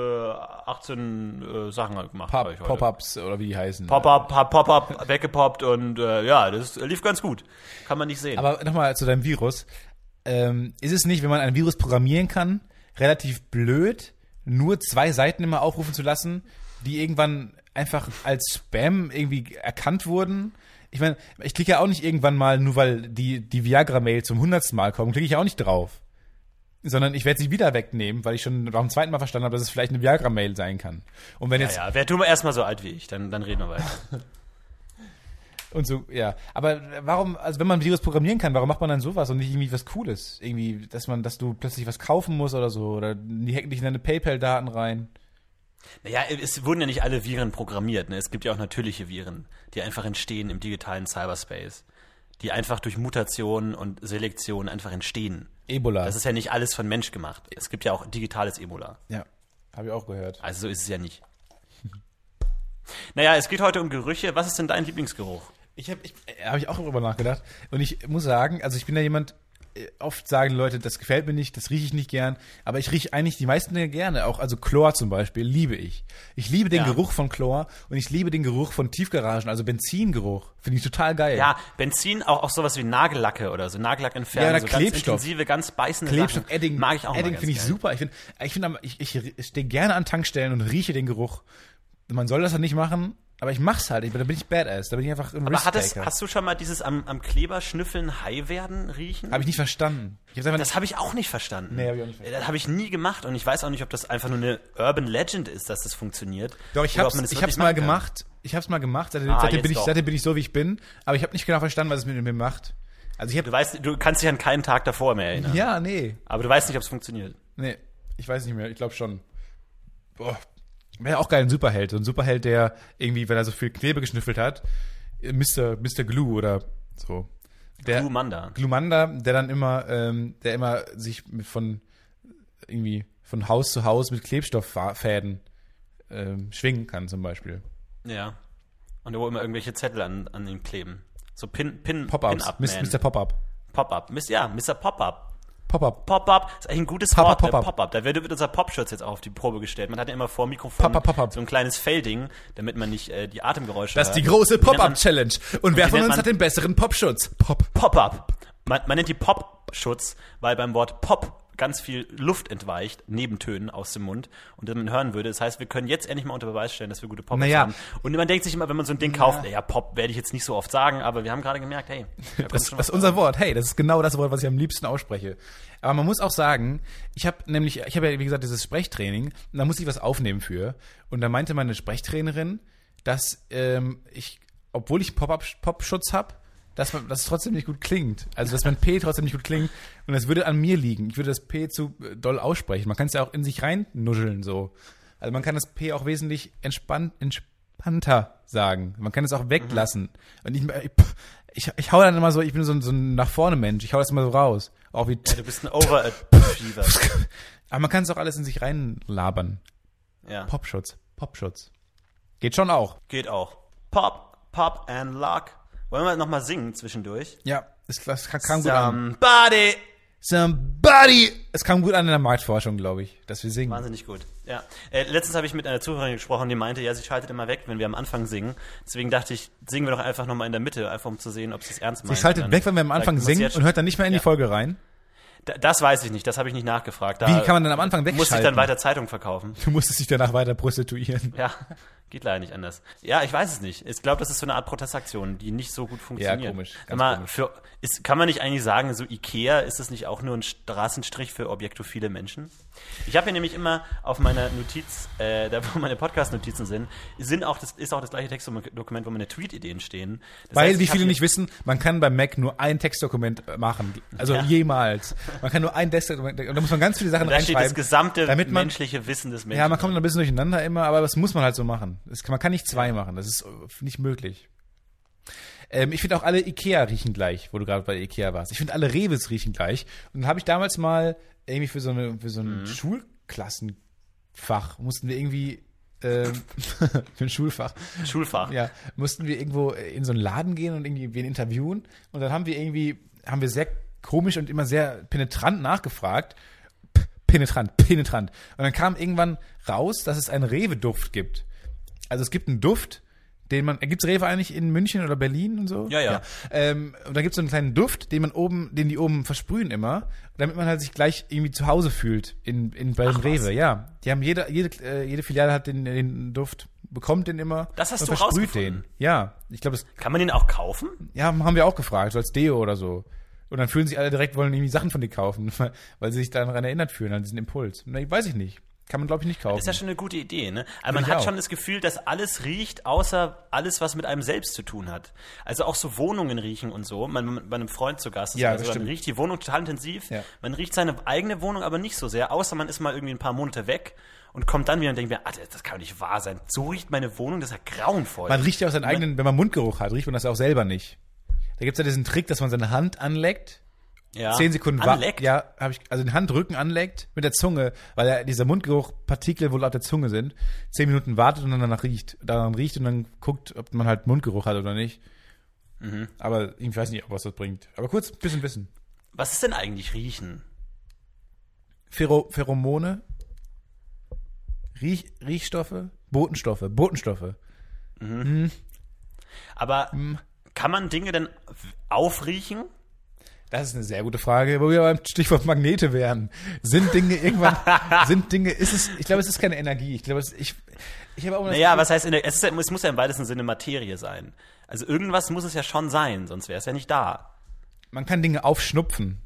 achtzehn äh, Sachen gemacht. Pop, Pop-Ups, oder wie die heißen. Pop-Up, ja. Pop-Up weggepoppt und äh, ja, das lief ganz gut. Kann man nicht sehen. Aber nochmal zu deinem Virus. Ähm, ist es nicht, wenn man ein Virus programmieren kann, relativ blöd, nur zwei Seiten immer aufrufen zu lassen, die irgendwann einfach als Spam irgendwie erkannt wurden? Ich meine, ich klicke ja auch nicht irgendwann mal, nur weil die, die Viagra-Mail zum hundertsten Mal kommt, klicke ich ja auch nicht drauf. Sondern ich werde sie wieder wegnehmen, weil ich schon beim zweiten Mal verstanden habe, dass es vielleicht eine Viagra-Mail sein kann. Und wenn ja, jetzt... Ja, wär du erstmal so alt wie ich, dann, dann reden wir weiter. Und so, ja. Aber warum, also wenn man Virus programmieren kann, warum macht man dann sowas und nicht irgendwie was Cooles? Irgendwie, dass man, dass du plötzlich was kaufen musst oder so, oder die hacken dich in deine PayPal-Daten rein. Naja, es wurden ja nicht alle Viren programmiert, ne? Es gibt ja auch natürliche Viren, die einfach entstehen im digitalen Cyberspace. Die einfach durch Mutationen und Selektion einfach entstehen. Ebola. Das ist ja nicht alles von Mensch gemacht. Es gibt ja auch digitales Ebola. Ja, habe ich auch gehört. Also so ist es ja nicht. Naja, es geht heute um Gerüche. Was ist denn dein Lieblingsgeruch? Ich habe ich, hab ich auch darüber nachgedacht. Und ich muss sagen, also ich bin ja jemand, oft sagen Leute, das gefällt mir nicht, das rieche ich nicht gern. Aber ich rieche eigentlich die meisten Dinge gerne. Auch, also Chlor zum Beispiel, liebe ich. Ich liebe den ja. Geruch von Chlor und ich liebe den Geruch von Tiefgaragen, also Benzingeruch. Finde ich total geil. Ja, Benzin, auch, auch sowas wie Nagellacke oder so, Nagellack entfernen. Ja, oder so Klebstoff. Ganz intensive, ganz beißende Klebstoff, Sachen. Edding, mag ich auch Edding finde ich super. Ich, find, ich, find, ich, ich stehe gerne an Tankstellen und rieche den Geruch. Man soll das ja nicht machen, aber ich mach's halt. Ich, da bin ich Badass. Da bin ich einfach ein Risk-Taker. Aber hattest, hast du schon mal dieses am, am Kleber schnüffeln, high werden, riechen? Hab ich nicht verstanden. Ich hab's das habe ich auch nicht verstanden. Nee, hab ich auch nicht verstanden. Das habe ich nie gemacht und ich weiß auch nicht, ob das einfach nur eine Urban Legend ist, dass das funktioniert. Doch, ich hab's, ich hab's mal gemacht. Ich hab's mal gemacht. Seitdem, ah, seitdem, bin ich, seitdem bin ich so, wie ich bin. Aber ich habe nicht genau verstanden, was es mit mir macht. Also ich hab, du weißt, du kannst dich an keinen Tag davor mehr erinnern. Ja, nee. Aber du weißt nicht, ob es funktioniert. Nee, ich weiß nicht mehr. Ich glaube schon. Boah. Wäre auch geil, ein Superheld. So ein Superheld, der irgendwie, wenn er so viel Klebe geschnüffelt hat, Mister Mister Glue oder so. Der, Glumanda. Glumanda, der dann immer, ähm, der immer sich mit von irgendwie von Haus zu Haus mit Klebstofffäden ähm, schwingen kann, zum Beispiel. Ja. Und wo immer irgendwelche Zettel an, an ihm kleben. So Pin, Pin, Pop-Ups. Mister Pop-Up. Pop-Up. Miss, ja, Mister Pop-Up. Pop-Up. Pop-Up ist eigentlich ein gutes Pop-up, Wort, Pop-up. Pop-up. Da wird unser Pop-Shirts jetzt auch auf die Probe gestellt. Man hat ja immer vor Mikrofon so ein kleines Feldding, damit man nicht äh, die Atemgeräusche Das ist hört. Die große Pop-Up-Challenge. Und, und wer von uns hat den besseren Pop-Schutz? Pop. Pop-Up. Man, man nennt die Pop-Schutz, weil beim Wort Pop ganz viel Luft entweicht, Nebentönen aus dem Mund und dann man hören würde. Das heißt, wir können jetzt endlich mal unter Beweis stellen, dass wir gute Pop-Ups naja. haben. Und man denkt sich immer, wenn man so ein Ding naja. kauft, ja, Pop werde ich jetzt nicht so oft sagen, aber wir haben gerade gemerkt, hey. Da das das ist unser sagen. Wort. Hey, das ist genau das Wort, was ich am liebsten ausspreche. Aber man muss auch sagen, ich habe nämlich, ich habe ja, wie gesagt, dieses Sprechtraining und da musste ich was aufnehmen für. Und da meinte meine Sprechtrainerin, dass ähm, ich, obwohl ich Pop-Up-Pop-Schutz habe, dass man, dass es trotzdem nicht gut klingt. Also, dass mein P trotzdem nicht gut klingt. Und das würde an mir liegen. Ich würde das P zu doll aussprechen. Man kann es ja auch in sich reinnuscheln, so. Also, man kann das P auch wesentlich entspannt, entspannter sagen. Man kann es auch weglassen. Mhm. Und ich, ich, ich hau dann immer so, ich bin so, so ein nach vorne Mensch. Ich hau das immer so raus. Auch wie. Ja, du bist ein Overachiever. Aber man kann es auch alles in sich reinlabern. Ja. Popschutz. Popschutz. Geht schon auch. Geht auch. Pop, Pop and Lock. Wollen wir nochmal singen zwischendurch? Ja, es, das kam somebody, gut an. Somebody! Somebody! Es kam gut an in der Marktforschung, glaube ich, dass wir singen. Wahnsinnig gut, ja. Äh, letztens habe ich mit einer Zuhörerin gesprochen, die meinte, ja, sie schaltet immer weg, wenn wir am Anfang singen. Deswegen dachte ich, singen wir doch einfach nochmal in der Mitte, einfach um zu sehen, ob sie es ernst meint. Sie schaltet weg, wenn wir am Anfang singen und hört dann nicht mehr in ja. die Folge rein? Da, das weiß ich nicht, das habe ich nicht nachgefragt. Da Wie kann man dann am Anfang wegschalten? Du musst dich dann weiter Zeitung verkaufen. Du musstest dich danach weiter prostituieren. Ja, geht leider nicht anders. Ja, ich weiß es nicht. Ich glaube, das ist so eine Art Protestaktion, die nicht so gut funktioniert. Ja, komisch. Ganz mal, komisch. Für, ist, kann man nicht eigentlich sagen, so Ikea, ist das nicht auch nur ein Straßenstrich für objektophile Menschen? Ich habe hier nämlich immer auf meiner Notiz, äh, da wo meine Podcast-Notizen sind, sind auch das, ist auch das gleiche Textdokument, wo meine Tweet-Ideen stehen. Das Weil, heißt, wie viele nicht wissen, man kann beim Mac nur ein Textdokument machen. Also ja. jemals. Man kann nur ein Desktop, da muss man ganz viele Sachen da reinschreiben. Da steht das gesamte damit man, menschliche Wissen des Menschen. Ja, man kommt ein bisschen durcheinander immer, aber das muss man halt so machen. Das kann, man kann nicht zwei ja. machen, das ist nicht möglich. Ähm, ich finde auch alle Ikea riechen gleich, wo du gerade bei Ikea warst. Ich finde alle Rewes riechen gleich. Und dann habe ich damals mal irgendwie für so, eine, für so ein mhm. Schulklassenfach mussten wir irgendwie ähm, für ein Schulfach. Schulfach. Ja, mussten wir irgendwo in so einen Laden gehen und irgendwie wen interviewen. Und dann haben wir irgendwie, haben wir sehr komisch und immer sehr penetrant nachgefragt. P- penetrant, penetrant. Und dann kam irgendwann raus, dass es einen Rewe-Duft gibt. Also es gibt einen Duft, den man, gibt's Rewe eigentlich in München oder Berlin und so? Ja, ja. ja. Ähm, und da gibt's so einen kleinen Duft, den man oben, den die oben versprühen immer, damit man halt sich gleich irgendwie zu Hause fühlt in, in, bei dem Ach, Rewe. Was? Ja, die haben jede, jede, äh, jede Filiale hat den, den Duft. Bekommt den immer. Das hast du rausgefunden. Den. Ja, ich glaube, kann man den auch kaufen? Ja, haben wir auch gefragt, so als Deo oder so. Und dann fühlen sich alle direkt, wollen irgendwie Sachen von dir kaufen, weil sie sich daran erinnert fühlen, an diesen Impuls. Na, weiß ich nicht. Kann man, glaube ich, nicht kaufen. Das ist ja schon eine gute Idee, ne? Aber man hat auch schon das Gefühl, dass alles riecht, außer alles, was mit einem selbst zu tun hat. Also auch so Wohnungen riechen und so. Man, man bei einem Freund zu Gast ist. Ja, also, man riecht die Wohnung total intensiv. Ja. Man riecht seine eigene Wohnung aber nicht so sehr, außer man ist mal irgendwie ein paar Monate weg. Und kommt dann wieder und denkt mir, ah, das kann doch nicht wahr sein. So riecht meine Wohnung, das ist ja grauenvoll. Man riecht ja auch seinen eigenen, wenn man Mundgeruch hat, riecht man das auch selber nicht. Da gibt es ja diesen Trick, dass man seine Hand anleckt Ja. Zehn Sekunden warten. Ja, habe ich, also den Handrücken anleckt mit der Zunge, weil ja dieser Mundgeruch Partikel wohl auf der Zunge sind. Zehn Minuten wartet und dann danach riecht, daran riecht und dann guckt, ob man halt Mundgeruch hat oder nicht. Mhm. Aber ich weiß nicht, was das bringt. Aber kurz ein bisschen wissen. Was ist denn eigentlich Riechen? Phero- Pheromone, Riech, Riechstoffe, Botenstoffe, Botenstoffe. Mhm. Mhm. Aber mhm. kann man Dinge denn aufriechen? Das ist eine sehr gute Frage, wo wir beim Stichwort Magnete wären. Sind Dinge irgendwann, sind Dinge, ist es, ich glaube, es ist keine Energie. Ich glaube, es, ich, ich habe auch Naja, was heißt, es, ist, es muss ja im weitesten Sinne Materie sein. Also irgendwas muss es ja schon sein, sonst wäre es ja nicht da. Man kann Dinge aufschnupfen.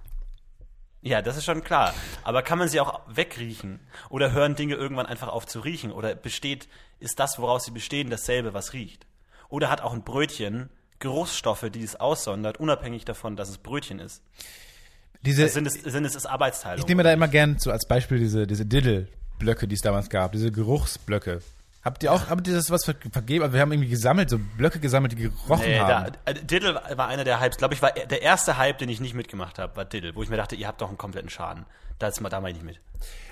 Ja, das ist schon klar. Aber kann man sie auch wegriechen? Oder hören Dinge irgendwann einfach auf zu riechen? Oder besteht, ist das, woraus sie bestehen, dasselbe, was riecht? Oder hat auch ein Brötchen Geruchsstoffe, die es aussondert, unabhängig davon, dass es Brötchen ist. Diese, also sind, es, sind es ist Arbeitsteilung. Ich nehme da immer gern so als Beispiel diese, diese Diddle-Blöcke, die es damals gab, diese Geruchsblöcke. Habt ihr auch, habt ihr das was ver- vergeben? Also wir haben irgendwie gesammelt, so Blöcke gesammelt, die gerochen nee, haben. Da, Diddle war einer der Hypes, glaube ich, war der erste Hype, den ich nicht mitgemacht habe, war Diddle, wo ich mir dachte, ihr habt doch einen kompletten Schaden. Das, da meine ich nicht mit.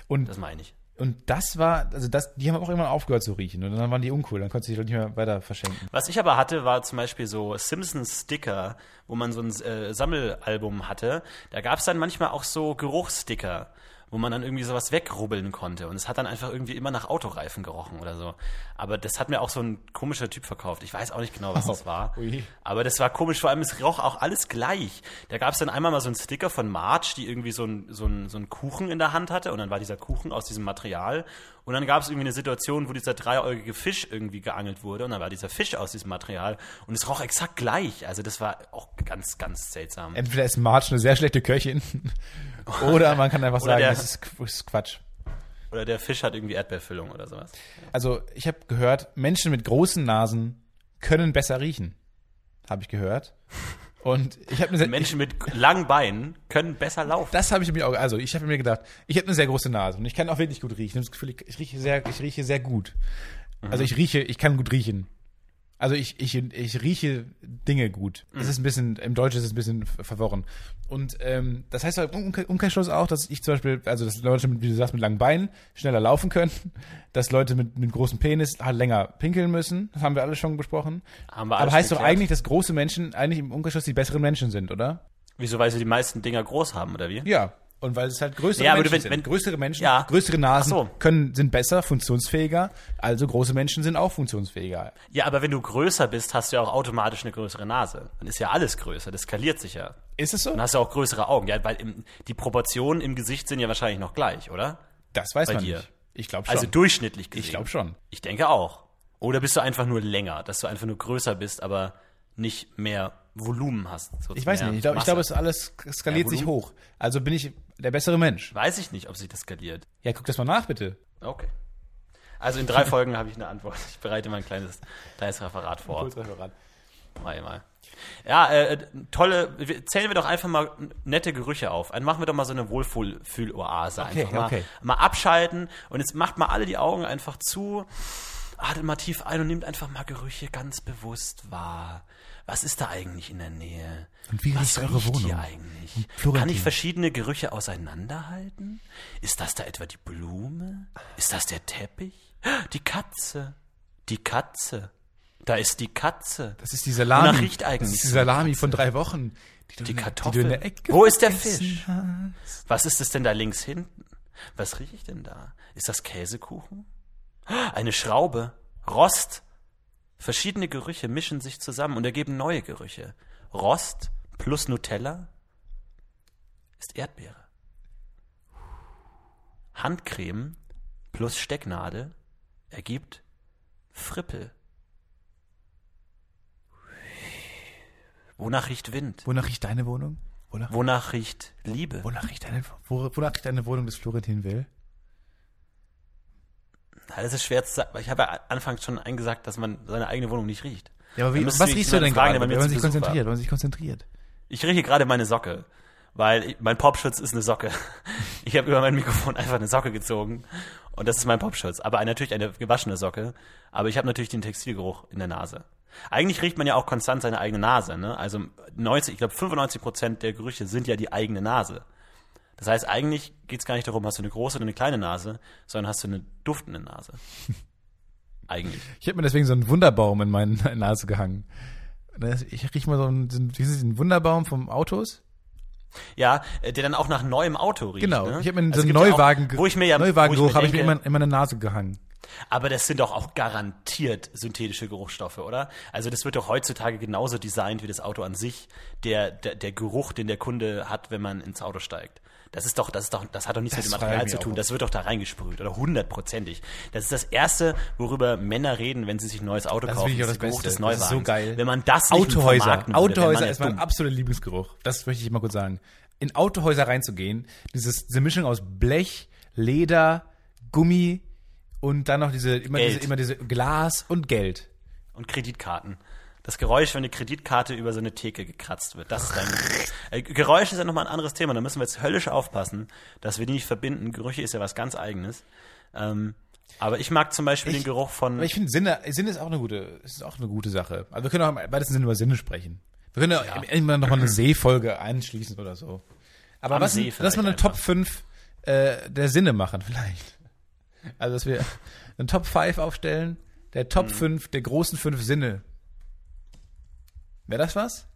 Und das meine ich. Und das war, also das, die haben auch irgendwann aufgehört zu riechen und dann waren die uncool, dann konntest du dich halt nicht mehr weiter verschenken. Was ich aber hatte, war zum Beispiel so Simpsons-Sticker, wo man so ein äh, Sammelalbum hatte. Da gab es dann manchmal auch so Geruchssticker, wo man dann irgendwie sowas wegrubbeln konnte und es hat dann einfach irgendwie immer nach Autoreifen gerochen oder so. Aber das hat mir auch so ein komischer Typ verkauft. Ich weiß auch nicht genau, was oh, das war. Ui. Aber das war komisch, vor allem es roch auch alles gleich. Da gab es dann einmal mal so einen Sticker von Marge, die irgendwie so einen so einen, so einen Kuchen in der Hand hatte und dann war dieser Kuchen aus diesem Material und dann gab es irgendwie eine Situation, wo dieser dreieugige Fisch irgendwie geangelt wurde und dann war dieser Fisch aus diesem Material und es roch exakt gleich. Also das war auch ganz, ganz seltsam. Entweder ist Marge eine sehr schlechte Köchin oder man kann einfach sagen, der, das ist, ist Quatsch. Oder der Fisch hat irgendwie Erdbeerfüllung oder sowas. Also ich habe gehört, Menschen mit großen Nasen können besser riechen. Habe ich gehört. Und ich habe eine Menschen mit langen Beinen können besser laufen. Das habe ich mir auch, also ich habe mir gedacht, ich habe eine sehr große Nase und ich kann auch wirklich gut riechen. Ich habe das Gefühl, ich rieche sehr, ich rieche sehr gut. Mhm. Also ich rieche, ich kann gut riechen. Also ich ich ich rieche Dinge gut. Mhm. Das ist ein bisschen, im Deutschen ist es ein bisschen verworren. Und ähm, das heißt halt um, Umkehrschluss auch, dass ich zum Beispiel, also dass Leute, mit, wie du sagst, mit langen Beinen schneller laufen können, dass Leute mit mit großem Penis halt länger pinkeln müssen. Das haben wir alle schon besprochen. Haben wir alles. Aber heißt geklärt. Doch eigentlich, dass große Menschen eigentlich im Umkehrschluss die besseren Menschen sind, oder? Wieso, weil sie die meisten Dinger groß haben, oder wie? Ja. Und weil es halt größere ja, Menschen wenn, sind. Wenn, größere Menschen, ja. größere Nasen so. können, sind besser, funktionsfähiger. Also große Menschen sind auch funktionsfähiger. Ja, aber wenn du größer bist, hast du ja auch automatisch eine größere Nase. Dann ist ja alles größer, das skaliert sich ja. Ist es so? Dann hast du auch größere Augen. Ja, weil im, die Proportionen im Gesicht sind ja wahrscheinlich noch gleich, oder? Das weiß Bei man dir. nicht. Ich glaube schon. Also durchschnittlich gesehen. Ich glaube schon. Ich denke auch. Oder bist du einfach nur länger, dass du einfach nur größer bist, aber nicht mehr Volumen hast. Ich weiß nicht, ich glaube, ich glaub, es alles skaliert ja, sich hoch. Also bin ich der bessere Mensch. Weiß ich nicht, ob sich das skaliert. Ja, guck das mal nach, bitte. Okay. Also in drei Folgen habe ich eine Antwort. Ich bereite mal ein kleines, kleines Referat vor. Ein Kurzreferat. Mal, mal. Ja, äh, tolle, zählen wir doch einfach mal nette Gerüche auf. Machen wir doch mal so eine Wohlfühl-Oase. Okay, einfach mal, okay. mal abschalten und jetzt macht mal alle die Augen einfach zu, atmet mal tief ein und nimmt einfach mal Gerüche ganz bewusst wahr. Was ist da eigentlich in der Nähe? Und wie riecht eure Wohnung? Hier eigentlich? Kann ich verschiedene Gerüche auseinanderhalten? Ist das da etwa die Blume? Ist das der Teppich? Die Katze. Die Katze. Da ist die Katze. Das ist die Salami. Wonach riecht eigentlich? Das ist die Salami von drei Wochen. Die, die Kartoffel. Die du in der Ecke Wo ist der Fisch? Hast. Was ist es denn da links hinten? Was rieche ich denn da? Ist das Käsekuchen? Eine Schraube. Rost. Verschiedene Gerüche mischen sich zusammen und ergeben neue Gerüche. Rost plus Nutella ist Erdbeere. Handcreme plus Stecknadel ergibt Frippel. Wonach riecht Wind? Wonach riecht deine Wohnung? Wonach, wonach riecht Liebe? Wonach riecht deine, wonach riecht deine Wohnung des Florentin will? Das ist schwer zu sagen. Ich habe ja anfangs schon eingesagt, dass man seine eigene Wohnung nicht riecht. Ja, aber wie, was riechst du denn gerade, wenn man sich konzentriert, wenn man sich konzentriert? Ich rieche gerade meine Socke, weil ich, mein Popschutz ist eine Socke. Ich habe über mein Mikrofon einfach eine Socke gezogen und das ist mein Popschutz. Aber natürlich eine gewaschene Socke, aber ich habe natürlich den Textilgeruch in der Nase. Eigentlich riecht man ja auch konstant seine eigene Nase, ne? Also neunzig, ich glaube fünfundneunzig Prozent der Gerüche sind ja die eigene Nase. Das heißt, eigentlich geht es gar nicht darum, hast du eine große oder eine kleine Nase, sondern hast du eine duftende Nase. Eigentlich. Ich habe mir deswegen so einen Wunderbaum in meine Nase gehangen. Ich rieche mal so einen, diesen Wunderbaum vom Autos. Ja, der dann auch nach neuem Auto riecht. Genau, ne? Ich habe mir also so einen Neuwagen, ja ja, Neuwagengeruch habe ich mir immer in meine Nase gehangen. Aber das sind doch auch garantiert synthetische Geruchsstoffe, oder? Also das wird doch heutzutage genauso designt wie das Auto an sich, der, der, der Geruch, den der Kunde hat, wenn man ins Auto steigt. Das ist doch, das ist doch, das hat doch nichts das mit dem Material zu tun. Auch. Das wird doch da reingesprüht oder hundertprozentig. Das ist das Erste, worüber Männer reden, wenn sie sich ein neues Auto das kaufen. Ist das ist der Geruch des Neuwagens. Das ist so geil. Wenn man das nicht Autohäuser. Würde, Autohäuser ist mein absoluter Lieblingsgeruch. Das möchte ich mal kurz sagen. In Autohäuser reinzugehen, dieses, diese Mischung aus Blech, Leder, Gummi und dann noch diese immer, diese, immer diese Glas und Geld. Und Kreditkarten. Das Geräusch, wenn eine Kreditkarte über so eine Theke gekratzt wird, das ist dein Geräusch. Äh, Geräusch ist ja nochmal ein anderes Thema, da müssen wir jetzt höllisch aufpassen, dass wir die nicht verbinden. Gerüche ist ja was ganz Eigenes. Ähm, aber ich mag zum Beispiel ich, den Geruch von... Aber ich finde, Sinne, Sinne ist auch eine gute, ist auch eine gute Sache. Also wir können auch im weitesten Sinne über Sinne sprechen. Wir können ja irgendwann nochmal eine Seefolge einschließen oder so. Aber was, lass mal eine einfach. Top fünf äh, der Sinne machen vielleicht. Also dass wir eine Top fünf aufstellen, der Top mhm. fünf, der großen fünf Sinne. Wäre das was?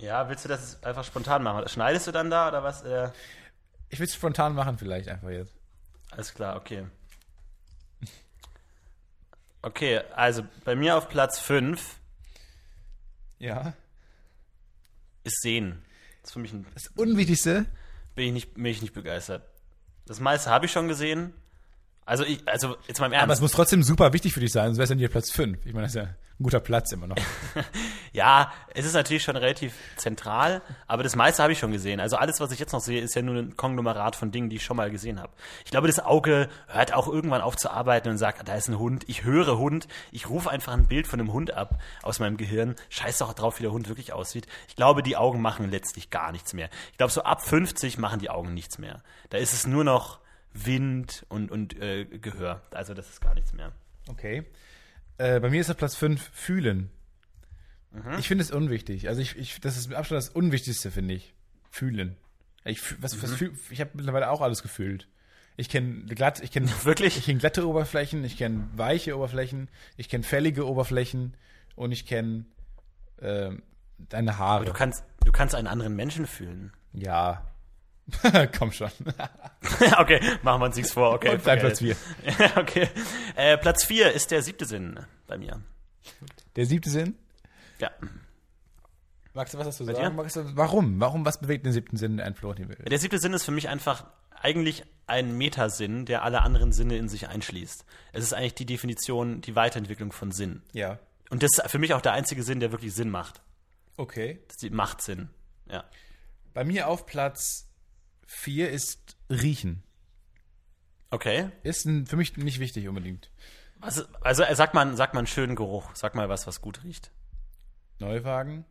Ja, willst du das einfach spontan machen? Schneidest du dann da oder was? Äh? Ich will es spontan machen vielleicht einfach jetzt. Alles klar, okay. Okay, also bei mir auf Platz fünf ja. ist Sehen. Das ist für mich ein das Unwichtigste. Bin ich nicht, bin ich nicht begeistert. Das meiste habe ich schon gesehen. Also ich, also jetzt mal im Ernst. Aber es muss trotzdem super wichtig für dich sein, sonst wäre es ja nicht Platz fünf. Ich meine, das ist ja ein guter Platz immer noch. Ja, es ist natürlich schon relativ zentral, aber das meiste habe ich schon gesehen. Also alles, was ich jetzt noch sehe, ist ja nur ein Konglomerat von Dingen, die ich schon mal gesehen habe. Ich glaube, das Auge hört auch irgendwann auf zu arbeiten und sagt, da ist ein Hund, ich höre Hund, ich rufe einfach ein Bild von einem Hund ab aus meinem Gehirn, scheiß doch drauf, wie der Hund wirklich aussieht. Ich glaube, die Augen machen letztlich gar nichts mehr. Ich glaube, so ab fünfzig machen die Augen nichts mehr. Da ist es nur noch Wind und, und äh, Gehör. Also das ist gar nichts mehr. Okay. Äh, bei mir ist auf Platz fünf Fühlen. Mhm. Ich finde es unwichtig. Also ich, ich, das ist mit Abstand das Unwichtigste, finde ich. Fühlen. Ich, was, mhm. was, ich habe mittlerweile auch alles gefühlt. Ich kenne glatt, ich kenne wirklich, ich kenne glatte Oberflächen, ich kenne weiche Oberflächen, ich kenne fällige Oberflächen und ich kenne äh, deine Haare. Aber du kannst, du kannst einen anderen Menschen fühlen. Ja. Komm schon. Okay, machen wir uns nichts vor. Okay, und dann Platz vier. Okay. Äh, Platz vier ist der siebte Sinn bei mir. Der siebte Sinn? Ja. Magst du was dazu sagen? Magst du, warum? Warum? Was bewegt den siebten Sinn in einen Florentin? Der siebte Sinn ist für mich einfach eigentlich ein Metasinn, der alle anderen Sinne in sich einschließt. Es ist eigentlich die Definition, die Weiterentwicklung von Sinn. Ja. Und das ist für mich auch der einzige Sinn, der wirklich Sinn macht. Okay. Das macht Sinn, ja. Bei mir auf Platz vier ist Riechen. Okay. Ist ein, für mich nicht wichtig unbedingt. Also, also sag mal, sag mal einen schönen Geruch. Sag mal was, was gut riecht. Neuwagen.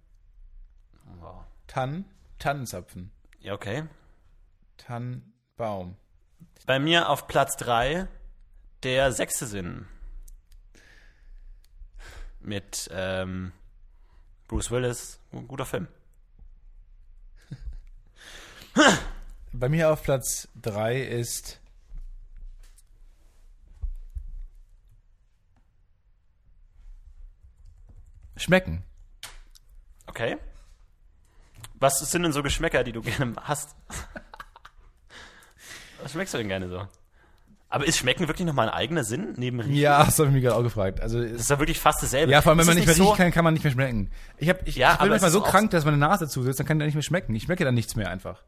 Wow. Tannen. Tannenzapfen. Ja, okay. Tannenbaum. Bei mir auf Platz drei der sechste Sinn. Mit ähm, Bruce Willis. Ein guter Film. Bei mir auf Platz drei ist Schmecken. Okay. Was sind denn so Geschmäcker, die du gerne hast? Was schmeckst du denn gerne so? Aber ist Schmecken wirklich nochmal ein eigener Sinn neben Riechen? Ja, das habe ich mich gerade auch gefragt. Also das ist ja wirklich fast dasselbe. Ja, vor allem, wenn man nicht mehr riechen kann, kann man nicht mehr schmecken. Ich, hab, ich, ja, ich bin manchmal so krank, dass meine Nase zusitzt, dann kann ich nicht mehr schmecken. Ich schmecke dann nichts mehr einfach.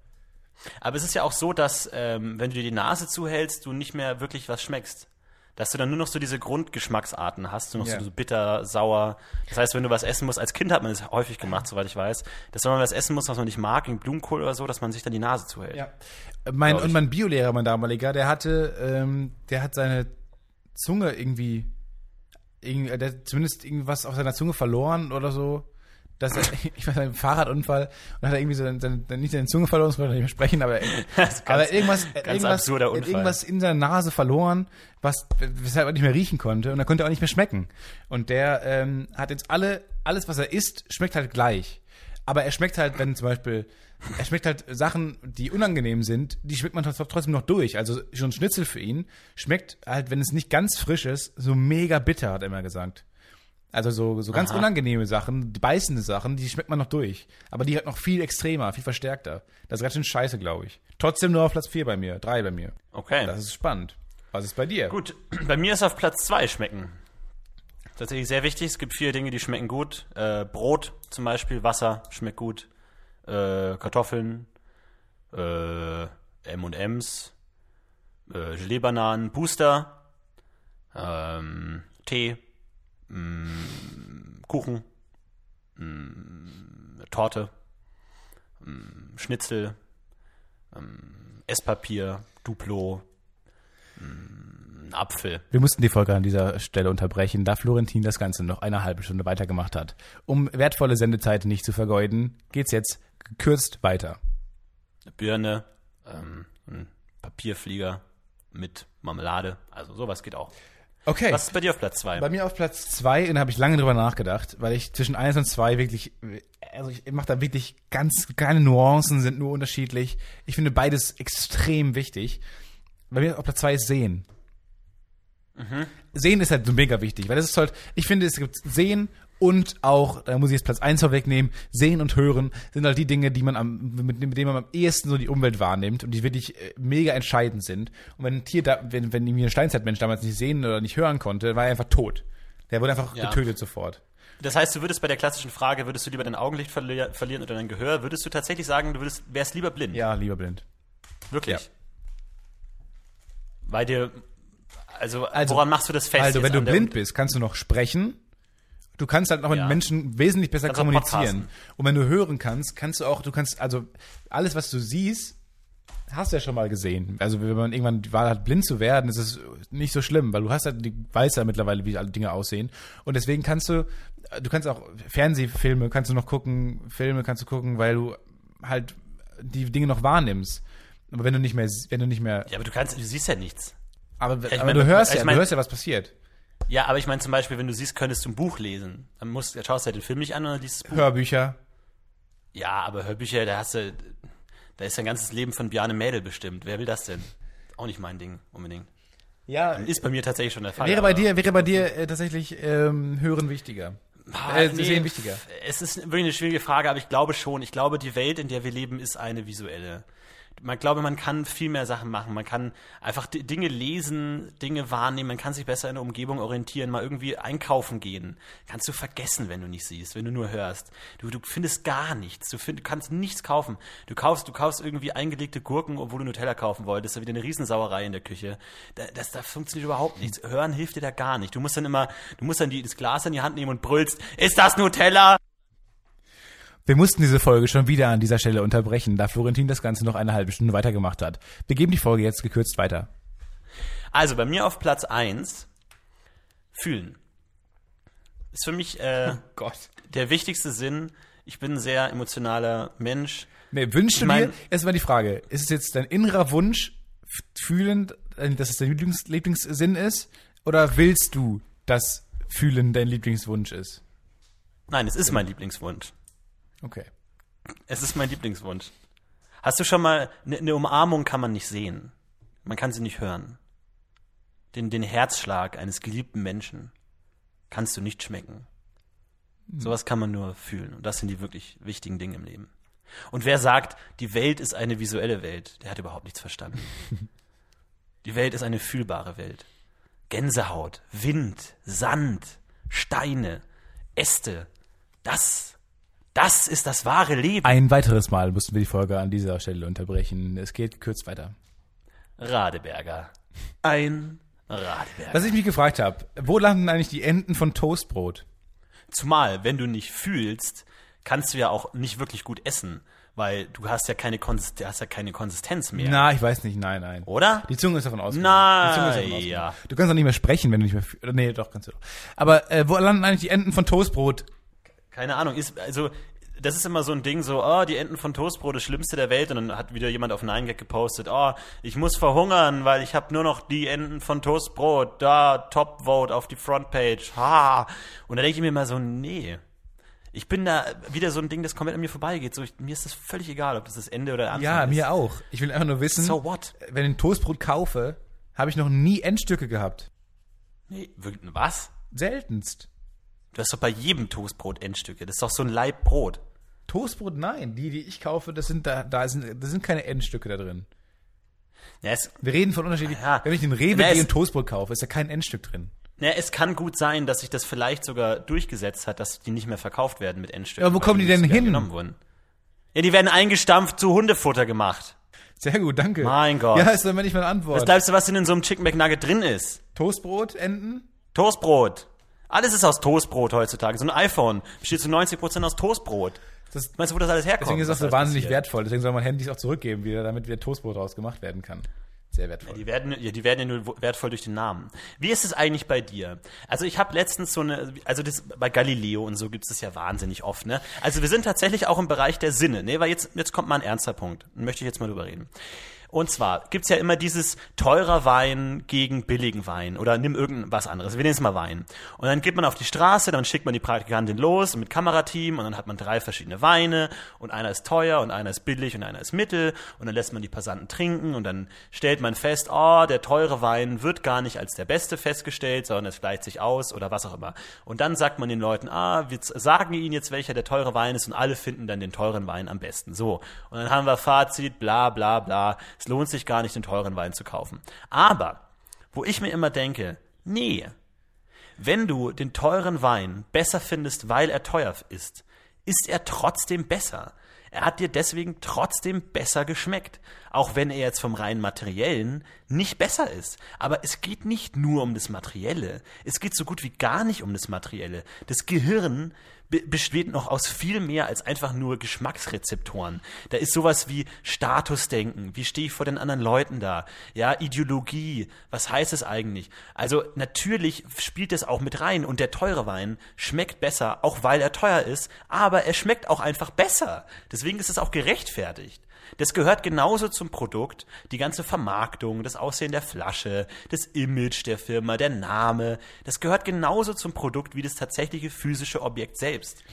Aber es ist ja auch so, dass ähm, wenn du dir die Nase zuhältst, du nicht mehr wirklich was schmeckst. Dass du dann nur noch so diese Grundgeschmacksarten hast, nur noch yeah. so, so bitter, sauer. Das heißt, wenn du was essen musst, als Kind hat man das häufig gemacht, soweit ich weiß, dass wenn man was essen muss, was man nicht mag, in Blumenkohl oder so, dass man sich dann die Nase zuhält. Ja. Mein, und mein Biolehrer, mein damaliger, der hatte, ähm, der hat seine Zunge irgendwie, irgendwie, der hat zumindest irgendwas auf seiner Zunge verloren oder so. dass er, ich weiß, einen Fahrradunfall, und hat er irgendwie so dann, dann, dann nicht seine Zunge verloren, das konnte nicht mehr sprechen, aber, ganz, aber irgendwas, irgendwas, irgendwas in seiner Nase verloren, was, weshalb er nicht mehr riechen konnte, und er konnte auch nicht mehr schmecken. Und der, ähm, hat jetzt alle, alles, was er isst, schmeckt halt gleich. Aber er schmeckt halt, wenn zum Beispiel, er schmeckt halt Sachen, die unangenehm sind, die schmeckt man trotzdem noch durch. Also schon Schnitzel für ihn schmeckt halt, wenn es nicht ganz frisch ist, so mega bitter, hat er immer gesagt. Also so, so ganz Aha. unangenehme Sachen, die beißende Sachen, die schmeckt man noch durch. Aber die hat noch viel extremer, viel verstärkter. Das ist ganz schön scheiße, glaube ich. Trotzdem nur auf Platz vier bei mir, drei bei mir. Okay. Das ist spannend. Was ist bei dir? Gut, bei mir ist auf Platz zwei schmecken. Tatsächlich sehr wichtig. Es gibt viele Dinge, die schmecken gut. Äh, Brot zum Beispiel, Wasser schmeckt gut. Äh, Kartoffeln, äh, M und M's, äh, Gelee-Bananen, Booster, ähm, Tee. Kuchen, Torte, Schnitzel, Esspapier, Duplo, Apfel. Wir mussten die Folge an dieser Stelle unterbrechen, da Florentin das Ganze noch eine halbe Stunde weitergemacht hat. Um wertvolle Sendezeit nicht zu vergeuden, geht's jetzt gekürzt weiter. Eine Birne, ähm, ein Papierflieger mit Marmelade, also sowas geht auch. Okay. Was ist bei dir auf Platz zwei? Bei mir auf Platz zwei, und da habe ich lange drüber nachgedacht, weil ich zwischen eins und zwei wirklich, also ich mache da wirklich ganz, keine Nuancen sind nur unterschiedlich. Ich finde beides extrem wichtig. Bei mir auf Platz zwei ist Sehen. Mhm. Sehen ist halt so mega wichtig, weil das ist halt, ich finde, es gibt Sehen und auch, da muss ich jetzt Platz eins vorwegnehmen, Sehen und Hören sind halt die Dinge, die man am, mit, mit denen man am ehesten so die Umwelt wahrnimmt und die wirklich mega entscheidend sind. Und wenn ein Tier, da, wenn, wenn irgendwie ein Steinzeitmensch damals nicht sehen oder nicht hören konnte, war er einfach tot. Der wurde einfach ja. getötet sofort. Das heißt, du würdest bei der klassischen Frage, würdest du lieber dein Augenlicht verli- verlieren oder dein Gehör, würdest du tatsächlich sagen, du würdest, wärst lieber blind? Ja, lieber blind. Wirklich? Ja. Weil dir, also, also woran machst du das fest? Also, wenn du blind und- bist, kannst du noch sprechen. Du kannst halt auch mit ja. Menschen wesentlich besser also kommunizieren. Und wenn du hören kannst, kannst du auch, du kannst, also alles, was du siehst, hast du ja schon mal gesehen. Also wenn man irgendwann die Wahl hat, blind zu werden, ist es nicht so schlimm, weil du hast halt, die weißt ja mittlerweile, wie alle Dinge aussehen. Und deswegen kannst du, du kannst auch Fernsehfilme, kannst du noch gucken, Filme kannst du gucken, weil du halt die Dinge noch wahrnimmst. Aber wenn du nicht mehr, wenn du nicht mehr... Ja, aber du kannst, du siehst ja nichts. Aber, aber meine, du hörst ja, meine, du hörst ja, was passiert. Ja, aber ich meine zum Beispiel, wenn du siehst, könntest du ein Buch lesen. Dann musst, schaust du ja den Film nicht an und dann liest das Buch. Hörbücher. Ja, aber Hörbücher, da hast du, da ist dein ganzes Leben von Bjarne Mädel bestimmt. Wer will das denn? Auch nicht mein Ding unbedingt. Ja. Ist bei mir tatsächlich schon der Fall. Wäre bei dir, wäre bei dir äh, tatsächlich ähm, Hören wichtiger. Ah, äh, nee, sehen wichtiger. Es ist wirklich eine schwierige Frage, aber ich glaube schon. Ich glaube, die Welt, in der wir leben, ist eine visuelle. Man glaube, man kann viel mehr Sachen machen. Man kann einfach d- Dinge lesen, Dinge wahrnehmen. Man kann sich besser in der Umgebung orientieren, mal irgendwie einkaufen gehen. Kannst du vergessen, wenn du nicht siehst, wenn du nur hörst. Du, du findest gar nichts. Du, find, du kannst nichts kaufen. Du kaufst, du kaufst irgendwie eingelegte Gurken, obwohl du Nutella kaufen wolltest. Da wieder eine Riesensauerei in der Küche. Da, das, da funktioniert überhaupt nichts. Hören hilft dir da gar nicht. Du musst dann immer, du musst dann die, das Glas in die Hand nehmen und brüllst, ist das Nutella? Wir mussten diese Folge schon wieder an dieser Stelle unterbrechen, da Florentin das Ganze noch eine halbe Stunde weitergemacht hat. Wir geben die Folge jetzt gekürzt weiter. Also bei mir auf Platz eins, fühlen. Ist für mich äh, oh Gott. Der wichtigste Sinn. Ich bin ein sehr emotionaler Mensch. Nee, wünschst du ich mein, dir, erstmal die Frage, ist es jetzt dein innerer Wunsch, fühlen, dass es dein Lieblings- Lieblingssinn ist? Oder willst du, dass fühlen dein Lieblingswunsch ist? Nein, es ist mein Lieblingswunsch. Okay. Es ist mein Lieblingswunsch. Hast du schon mal, eine ne Umarmung kann man nicht sehen. Man kann sie nicht hören. Den, den Herzschlag eines geliebten Menschen kannst du nicht schmecken. Mhm. Sowas kann man nur fühlen. Und das sind die wirklich wichtigen Dinge im Leben. Und wer sagt, die Welt ist eine visuelle Welt, der hat überhaupt nichts verstanden. Die Welt ist eine fühlbare Welt. Gänsehaut, Wind, Sand, Steine, Äste, das Das ist das wahre Leben. Ein weiteres Mal mussten wir die Folge an dieser Stelle unterbrechen. Es geht gekürzt weiter. Radeberger. Ein Radeberger. Was ich mich gefragt habe, wo landen eigentlich die Enden von Toastbrot? Zumal, wenn du nicht fühlst, kannst du ja auch nicht wirklich gut essen, weil du hast ja keine, Konsistenz, hast ja keine Konsistenz mehr. Na, ich weiß nicht, nein, nein. Oder? Die Zunge ist davon ausgegangen. Na, ja. Du kannst doch nicht mehr sprechen, wenn du nicht mehr fühlst. Nee, doch, kannst du doch. Aber äh, wo landen eigentlich die Enden von Toastbrot? Keine Ahnung, ist, also das ist immer so ein Ding, so, oh, die Enden von Toastbrot, das Schlimmste der Welt. Und dann hat wieder jemand auf Nein-Gag gepostet, oh, ich muss verhungern, weil ich habe nur noch die Enden von Toastbrot, da, Top-Vote auf die Frontpage, ha. Und da denke ich mir immer so, nee. Ich bin da wieder so ein Ding, das komplett an mir vorbeigeht. So, ich, mir ist das völlig egal, ob das das Ende oder der Anfang ja, ist. Ja, mir auch. Ich will einfach nur wissen, so what? Wenn ich ein Toastbrot kaufe, habe ich noch nie Endstücke gehabt. Nee, was? Seltenst. Du hast doch bei jedem Toastbrot Endstücke. Das ist doch so ein Laib Brot. Toastbrot, nein. Die, die ich kaufe, das sind da, da sind, da sind keine Endstücke da drin. Ja, es, wir reden von unterschiedlichen. Ja, wenn ich den Rewe ja, gehe und Toastbrot kaufe, ist da kein Endstück drin. Ja, es kann gut sein, dass sich das vielleicht sogar durchgesetzt hat, dass die nicht mehr verkauft werden mit Endstücken. Aber wo kommen die, die denn hin? Genommen wurden. Ja, die werden eingestampft zu Hundefutter gemacht. Sehr gut, danke. Mein Gott. Ja, ist dann nicht meine Antwort. Was glaubst du, was denn in so einem Chicken McNugget drin ist? Toastbrot, Enten? Toastbrot. Alles ist aus Toastbrot heutzutage. So ein iPhone besteht zu neunzig Prozent aus Toastbrot. Das, meinst du, wo das alles herkommt? Deswegen ist das so wahnsinnig passiert? Wertvoll. Deswegen soll man Handys auch zurückgeben, wieder, damit wieder Toastbrot draus gemacht werden kann. Sehr wertvoll. Ja, die werden ja, die werden ja nur wertvoll durch den Namen. Wie ist es eigentlich bei dir? Also ich habe letztens so eine, also das bei Galileo und so gibt es das ja wahnsinnig oft, ne? Also wir sind tatsächlich auch im Bereich der Sinne, ne? Weil jetzt, jetzt kommt mal ein ernster Punkt. Möchte ich jetzt mal drüber reden. Und zwar gibt's ja immer dieses teurer Wein gegen billigen Wein oder nimm irgendwas anderes. Wir nehmen jetzt mal Wein. Und dann geht man auf die Straße, dann schickt man die Praktikantin los mit Kamerateam und dann hat man drei verschiedene Weine und einer ist teuer und einer ist billig und einer ist mittel und dann lässt man die Passanten trinken und dann stellt man fest, oh, der teure Wein wird gar nicht als der beste festgestellt, sondern es gleicht sich aus oder was auch immer. Und dann sagt man den Leuten, ah, wir sagen ihnen jetzt, welcher der teure Wein ist und alle finden dann den teuren Wein am besten. So. Und dann haben wir Fazit, bla, bla, bla. Es lohnt sich gar nicht, den teuren Wein zu kaufen. Aber, wo ich mir immer denke, nee, wenn du den teuren Wein besser findest, weil er teuer ist, ist er trotzdem besser. Er hat dir deswegen trotzdem besser geschmeckt. Auch wenn er jetzt vom rein Materiellen nicht besser ist. Aber es geht nicht nur um das Materielle. Es geht so gut wie gar nicht um das Materielle. Das Gehirn besteht noch aus viel mehr als einfach nur Geschmacksrezeptoren. Da ist sowas wie Statusdenken. Wie stehe ich vor den anderen Leuten da? Ja, Ideologie. Was heißt es eigentlich? Also natürlich spielt das auch mit rein. Und der teure Wein schmeckt besser, auch weil er teuer ist. Aber er schmeckt auch einfach besser. Deswegen ist es auch gerechtfertigt. Das gehört genauso zum Produkt, die ganze Vermarktung, das Aussehen der Flasche, das Image der Firma, der Name. Das gehört genauso zum Produkt wie das tatsächliche physische Objekt selbst.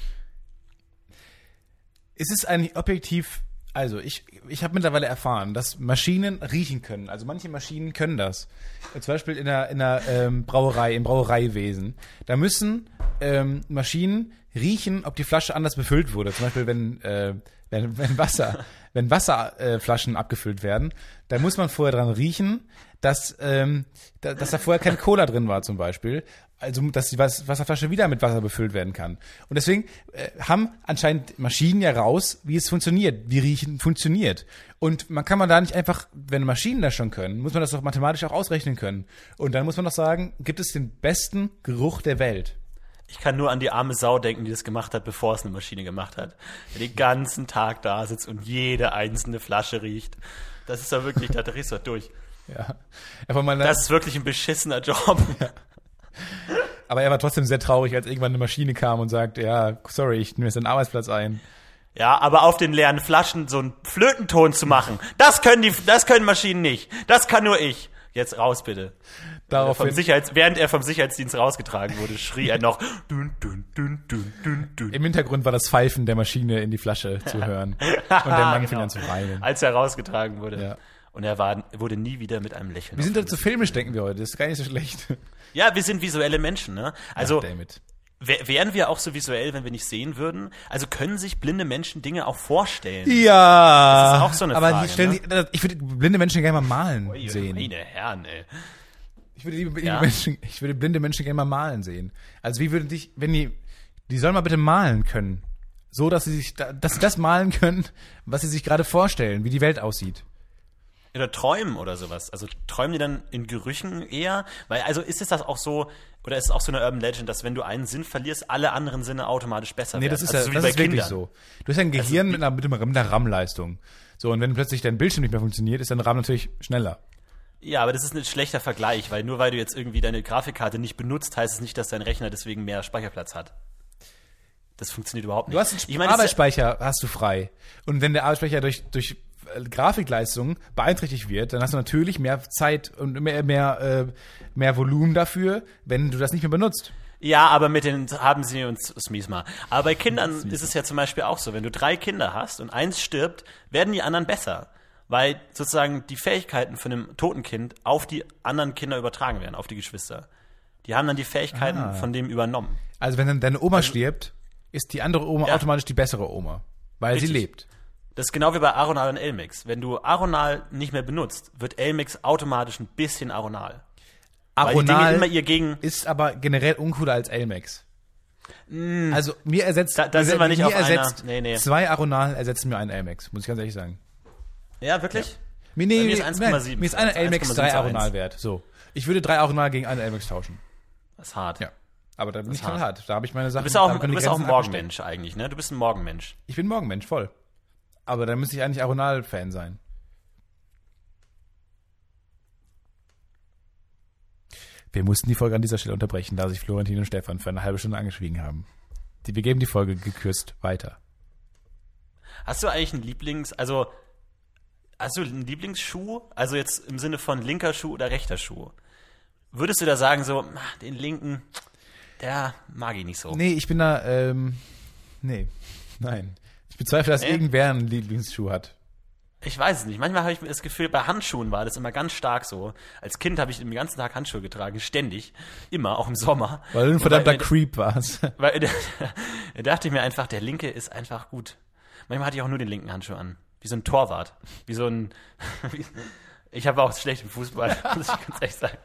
Es ist eigentlich objektiv, also ich, ich habe mittlerweile erfahren, dass Maschinen riechen können. Also manche Maschinen können das. Zum Beispiel in der, in der ähm, Brauerei, im Brauereiwesen. Da müssen ähm, Maschinen riechen, ob die Flasche anders befüllt wurde. Zum Beispiel, wenn... Äh, Wenn, wenn Wasser, wenn Wasserflaschen äh, abgefüllt werden, dann muss man vorher dran riechen, dass, ähm, da, dass da vorher keine Cola drin war zum Beispiel. Also, dass die Was- Wasserflasche wieder mit Wasser befüllt werden kann. Und deswegen äh, haben anscheinend Maschinen ja raus, wie es funktioniert, wie Riechen funktioniert. Und man kann man da nicht einfach, wenn Maschinen das schon können, muss man das doch mathematisch auch ausrechnen können. Und dann muss man doch sagen, gibt es den besten Geruch der Welt? Ich kann nur an die arme Sau denken, die das gemacht hat, bevor es eine Maschine gemacht hat. Der den ganzen Tag da sitzt und jede einzelne Flasche riecht. Das ist doch wirklich, da drehst du doch durch. Ja. Aber man, das ist wirklich ein beschissener Job. Ja. Aber er war trotzdem sehr traurig, als irgendwann eine Maschine kam und sagt, ja, sorry, ich nehme jetzt den Arbeitsplatz ein. Ja, aber auf den leeren Flaschen so einen Flötenton zu machen, das können die, das können Maschinen nicht. Das kann nur ich. Jetzt raus, bitte. Daraufhin, er Sicherheits- während er vom Sicherheitsdienst rausgetragen wurde, schrie er noch. Dün, dün, dün, dün, dün, dün. Im Hintergrund war das Pfeifen der Maschine in die Flasche zu hören. Und der Mann fing an zu weinen. Als er rausgetragen wurde. Ja. Und er war, wurde nie wieder mit einem Lächeln. Wir sind halt zu filmisch, denken wir heute. Das ist gar nicht so schlecht. Ja, wir sind visuelle Menschen, ne? Also, ja, w- wären wir auch so visuell, wenn wir nicht sehen würden? Also können sich blinde Menschen Dinge auch vorstellen? Ja. Das ist auch so eine aber Frage. Stellen, ne? Ich würde blinde Menschen gerne mal malen Oje, sehen. Meine Herren, ey. Ich würde, die, die ja. Menschen, ich würde blinde Menschen gerne mal malen sehen. Also wie würden sich, wenn die, die sollen mal bitte malen können. So, dass sie sich, dass sie das malen können, was sie sich gerade vorstellen, wie die Welt aussieht. Oder träumen oder sowas. Also träumen die dann in Gerüchen eher? Weil, also ist es das auch so, oder ist es auch so eine Urban Legend, dass wenn du einen Sinn verlierst, alle anderen Sinne automatisch besser werden? Nee, das ist, also ja, so das ist wirklich so. Du hast ja ein Gehirn also, mit, einer, mit einer RAM-Leistung. So, und wenn plötzlich dein Bildschirm nicht mehr funktioniert, ist dein RAM natürlich schneller. Ja, aber das ist ein schlechter Vergleich, weil nur weil du jetzt irgendwie deine Grafikkarte nicht benutzt, heißt es nicht, dass dein Rechner deswegen mehr Speicherplatz hat. Das funktioniert überhaupt nicht. Du hast einen Sp- ich meine, Arbeitsspeicher hast du frei. Und wenn der Arbeitsspeicher durch, durch Grafikleistung beeinträchtigt wird, dann hast du natürlich mehr Zeit und mehr, mehr, äh, mehr Volumen dafür, wenn du das nicht mehr benutzt. Ja, aber mit den haben sie uns Smiesma. Aber bei Kindern ist es ja zum Beispiel auch so, wenn du drei Kinder hast und eins stirbt, werden die anderen besser. Weil sozusagen die Fähigkeiten von einem toten Kind auf die anderen Kinder übertragen werden, auf die Geschwister. Die haben dann die Fähigkeiten ah. von dem übernommen. Also wenn dann deine Oma also, stirbt, ist die andere Oma ja. automatisch die bessere Oma, weil richtig. sie lebt. Das ist genau wie bei Aronal und Elmix. Wenn du Aronal nicht mehr benutzt, wird Elmix automatisch ein bisschen Aronal. Aronal immer ihr gegen ist aber generell uncooler als Elmix. Mm. Also mir ersetzt, da, da sind wir nicht auf ersetzt einer. Nee, nee. Zwei Aronal ersetzen mir einen Elmix, muss ich ganz ehrlich sagen. Ja, wirklich? Ja. Mir, nee, mir ist eins Komma sieben. Mir ist einer Elmix drei Aronal wert. So. Ich würde drei Aronal gegen einen Elmix tauschen. Das ist hart. Ja. Aber da bin ich hart. hart. Da habe ich meine Sachen. Du bist auch, du bist auch ein Morgenmensch eigentlich, ne? Du bist ein Morgenmensch. Ich bin Morgenmensch, voll. Aber dann müsste ich eigentlich Aronal-Fan sein. Wir mussten die Folge an dieser Stelle unterbrechen, da sich Florentin und Stefan für eine halbe Stunde angeschwiegen haben. Die, wir geben die Folge gekürzt weiter. Hast du eigentlich einen Lieblings-, also, hast du einen Lieblingsschuh? Also jetzt im Sinne von linker Schuh oder rechter Schuh. Würdest du da sagen, so, den linken, der mag ich nicht so. Nee, ich bin da, ähm, nee, nein. Ich bezweifle, dass nee. irgendwer einen Lieblingsschuh hat. Ich weiß es nicht. Manchmal habe ich das Gefühl, bei Handschuhen war das immer ganz stark so. Als Kind habe ich den ganzen Tag Handschuhe getragen, ständig, immer, auch im Sommer. Weil du ein verdammter Creep warst. Weil, da dachte ich mir einfach, der linke ist einfach gut. Manchmal hatte ich auch nur den linken Handschuh an, wie so ein Torwart, wie so ein... Wie, ich habe auch schlecht im Fußball, muss ich ganz ehrlich sagen.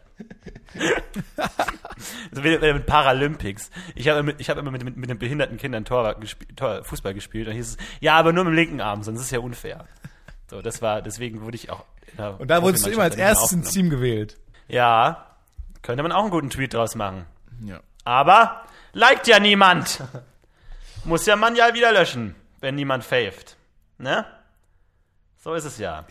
Also mit, mit Paralympics. Ich habe ich hab immer mit, mit, mit den behinderten Kindern Torwart gesp- Tor, Fußball gespielt. Und hieß es, ja, aber nur mit dem linken Arm, sonst ist es ja unfair. So, das war, deswegen wurde ich auch... Ja, und da wurdest du immer als erstes ins Team gewählt. Ja, könnte man auch einen guten Tweet draus machen. Ja. Aber liked ja niemand. Muss ja man ja wieder löschen, wenn niemand faved. Ne? So ist es ja.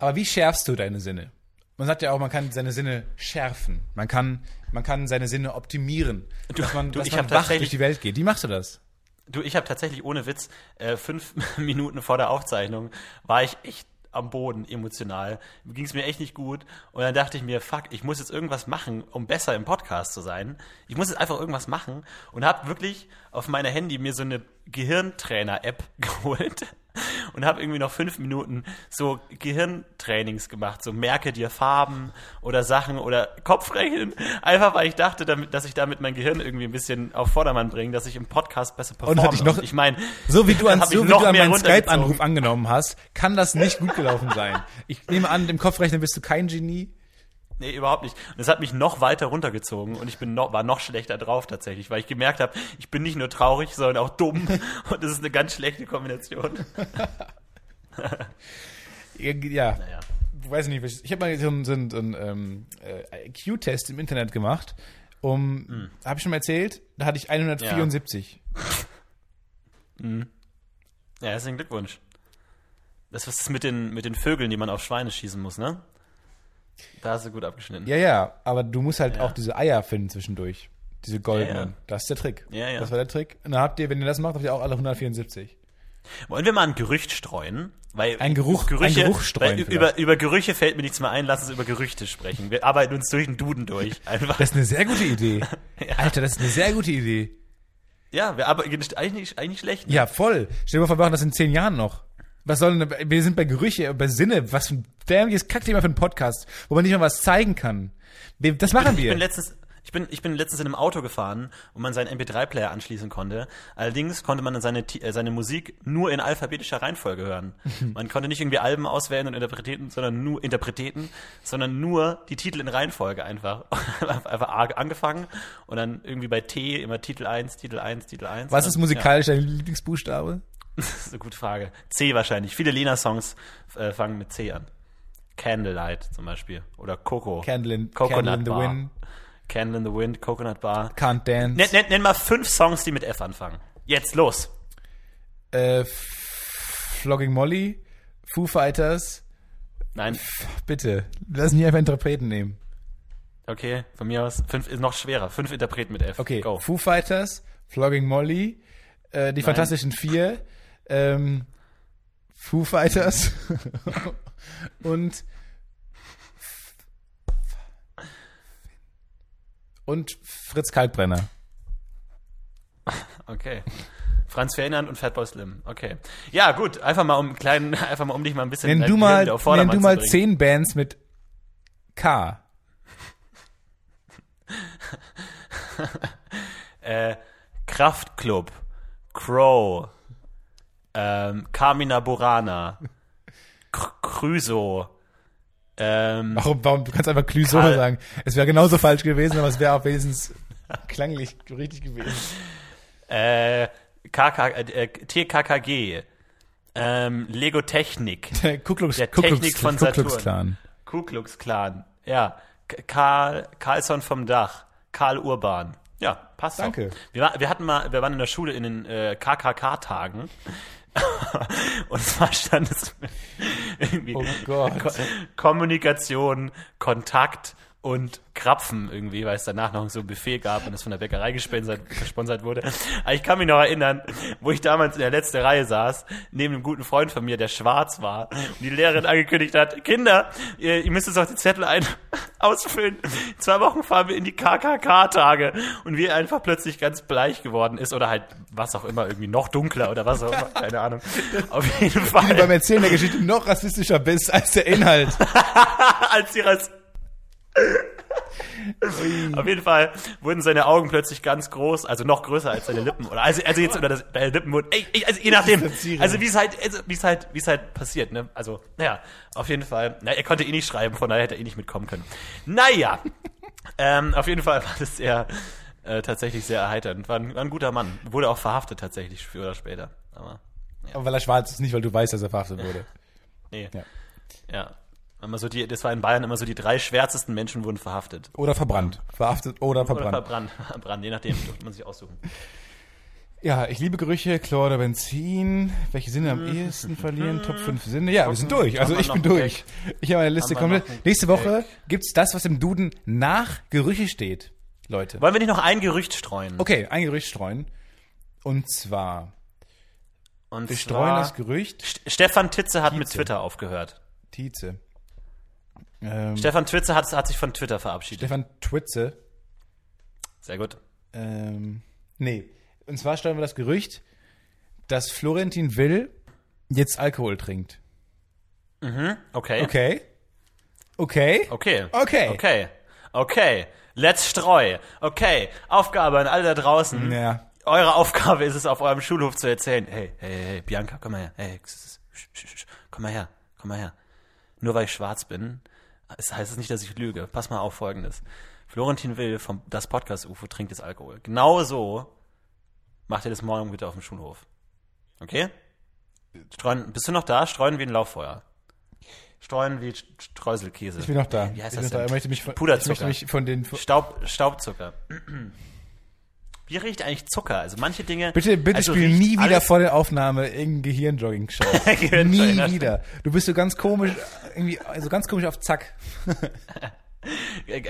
Aber wie schärfst du deine Sinne? Man sagt ja auch, man kann seine Sinne schärfen. Man kann, man kann seine Sinne optimieren. Du, dass man, du, dass ich man wach durch die Welt geht. Wie machst du das? Du, ich habe tatsächlich ohne Witz äh, fünf Minuten vor der Aufzeichnung war ich echt am Boden emotional. Ging es mir echt nicht gut. Und dann dachte ich mir, fuck, ich muss jetzt irgendwas machen, um besser im Podcast zu sein. Ich muss jetzt einfach irgendwas machen. Und habe wirklich auf meiner Handy mir so eine Gehirntrainer-App geholt. Und habe irgendwie noch fünf Minuten so Gehirntrainings gemacht, so merke dir Farben oder Sachen oder Kopfrechnen, einfach weil ich dachte, damit, dass ich damit mein Gehirn irgendwie ein bisschen auf Vordermann bringe, dass ich im Podcast besser performe. Und hatte ich noch, und ich meine, so wie du an, so wie du an meinen Skype-Anruf angenommen hast, kann das nicht gut gelaufen sein. Ich nehme an, im Kopfrechnen bist du kein Genie. Nee, überhaupt nicht. Und es hat mich noch weiter runtergezogen und ich bin noch, war noch schlechter drauf tatsächlich, weil ich gemerkt habe, ich bin nicht nur traurig, sondern auch dumm und das ist eine ganz schlechte Kombination. ja, ja. Naja. Ich weiß nicht, ich habe mal so einen, so einen ähm, I Q-Test im Internet gemacht, um, mhm. habe ich schon mal erzählt, da hatte ich hundertvierundsiebzig. Ja, mhm. ja herzlichen Glückwunsch. Das ist das mit den, mit den Vögeln, die man auf Schweine schießen muss, ne? Da hast du gut abgeschnitten. Ja, ja, aber du musst halt ja. auch diese Eier finden zwischendurch. Diese goldenen. Ja, ja. Das ist der Trick. Ja, ja. Das war der Trick. Und dann habt ihr, wenn ihr das macht, habt ihr auch alle hundertvierundsiebzig. Wollen wir mal ein Gerücht streuen? Weil ein Geruch, Gerüche, ein Geruch streuen weil über, über Gerüche fällt mir nichts mehr ein. Lass uns über Gerüchte sprechen. Wir arbeiten uns durch den Duden durch. Einfach. Das ist eine sehr gute Idee. ja. Alter, das ist eine sehr gute Idee. Ja, wir arbeiten eigentlich nicht, eigentlich nicht schlecht. Ne? Ja, voll. Stell dir mal vor, wir machen das in zehn Jahren noch. Was sollen wir sind bei Gerüche, bei Sinne, was für ein dämliches Kackthema für einen Podcast, wo man nicht mal was zeigen kann. Wir, das machen ich bin, wir. Ich bin, letztens, ich, bin, ich bin letztens in einem Auto gefahren, wo man seinen M P drei Player anschließen konnte. Allerdings konnte man seine, seine Musik nur in alphabetischer Reihenfolge hören. Man konnte nicht irgendwie Alben auswählen und Interpreten, sondern nur Interpreten, sondern nur die Titel in Reihenfolge einfach. einfach angefangen und dann irgendwie bei T immer Titel eins, Titel eins, Titel eins. Was ist musikalisch ja. dein Lieblingsbuchstabe? Das ist eine gute Frage. C wahrscheinlich. Viele Lena-Songs äh, fangen mit C an. Candlelight zum Beispiel. Oder Coco. Candle in, Coconut Candle in the Bar. Wind. Candle in the Wind, Coconut Bar. Can't Dance. Nenn, nenn, nenn mal fünf Songs, die mit F anfangen. Jetzt, los. Äh, Flogging Molly, Foo Fighters. Nein. F- bitte, lass mich einfach Interpreten nehmen. Okay, von mir aus. Fünf ist noch schwerer. Fünf Interpreten mit F. Okay, go. Foo Fighters, Flogging Molly, äh, die Nein. Fantastischen Vier, ähm, Foo Fighters und und Fritz Kalkbrenner. Okay. Franz Ferdinand und Fatboy Slim. Okay. Ja, gut. Einfach mal um kleinen, einfach mal um dich mal ein bisschen. Nenn du mal, nenn du mal zehn Bands mit K. äh, Kraftklub, Crow, ähm, Carmina Burana, Krüso. Ähm, warum, warum? Du kannst einfach Klüso Karl- sagen. Es wäre genauso falsch gewesen, aber es wäre auch wenigstens klanglich richtig gewesen. Äh, K K, äh, T K K G, ähm, Lego Technik, der Ku Klux Klan, Ku Klux Klan, ja, Karl, Karlsson vom Dach, Karl Urban, ja, passt. Danke. Wir, wir hatten mal, wir waren in der Schule in den äh, K K K-Tagen. Und zwar stand es irgendwie oh Gott. Ko- Kommunikation, Kontakt und Krapfen irgendwie, weil es danach noch so ein Buffet gab und es von der Bäckerei gesponsert, gesponsert wurde. Aber ich kann mich noch erinnern, wo ich damals in der letzten Reihe saß, neben einem guten Freund von mir, der schwarz war, und die Lehrerin angekündigt hat, Kinder, ihr, ihr müsst jetzt auch die Zettel ein- ausfüllen. In zwei Wochen fahren wir in die K K K-Tage und wie er einfach plötzlich ganz bleich geworden ist oder halt was auch immer, irgendwie noch dunkler oder was auch immer, keine Ahnung. Auf jeden Fall. Wie beim Erzählen der Geschichte noch rassistischer bist als der Inhalt. Als die Rass- Auf jeden Fall wurden seine Augen plötzlich ganz groß, also noch größer als seine Lippen, oder also, also jetzt oder das, deine Lippen wurden, ey, ey, also je nachdem, also wie es halt, also wie es halt, wie es halt passiert, ne? Also naja, auf jeden Fall, na, er konnte eh nicht schreiben, von daher hätte er eh nicht mitkommen können. Naja, ähm, auf jeden Fall war das sehr, äh, tatsächlich sehr erheiternd. War ein, war ein guter Mann, wurde auch verhaftet tatsächlich früher oder später. Aber, ja. Aber weil er schwarz ist, nicht weil du weißt, dass er verhaftet wurde. Nee. Ja. ja. Immer so die, das war in Bayern immer so, die drei schwärzesten Menschen wurden verhaftet. Oder verbrannt. Verhaftet oder verbrannt. Oder verbrannt, verbrannt, je nachdem, durfte man sich aussuchen. Ja, ich liebe Gerüche, Chlor oder Benzin. Welche Sinne am ehesten verlieren? Top fünf Sinne. Ja, wir sind durch. Also ich bin durch. Ich habe meine Liste komplett. Nächste Woche gibt's das, was im Duden nach Gerüche steht, Leute. Wollen wir nicht noch ein Gerücht streuen? Okay, ein Gerücht streuen. Und zwar, wir streuen das Gerücht. Stefan Titzel hat mit Twitter aufgehört. Titzel. Ähm, Stefan Titzel hat, hat sich von Twitter verabschiedet. Stefan Titzel. Sehr gut. Ähm, nee. Und zwar stellen wir das Gerücht, dass Florentin Will jetzt Alkohol trinkt. Mhm, okay. Okay. Okay. Okay. Okay. Okay. Okay. Let's streu. Okay. Aufgabe an alle da draußen. Ja. Eure Aufgabe ist es, auf eurem Schulhof zu erzählen. Hey, hey, hey, Bianca, komm mal her. Hey, komm mal her. Komm mal her. Nur weil ich schwarz bin, das heißt es nicht, dass ich lüge. Pass mal auf Folgendes. Florentin Will vom das Podcast U F O trinkt jetzt Alkohol. Genau so macht ihr das morgen bitte auf dem Schulhof. Okay? Streuen, bist du noch da? Streuen wie ein Lauffeuer. Streuen wie Streuselkäse. Ich bin noch da. Wie heißt ich das denn? Da. Ich möchte mich von, Puderzucker. Ich möchte mich von den... Fu- Staub, Staubzucker. Wie riecht eigentlich Zucker? Also manche Dinge... Bitte, bitte also spiel nie wieder vor der Aufnahme irgendein Gehirnjogging-Show. Nie wieder. Du bist so ganz komisch, irgendwie, also ganz komisch auf Zack.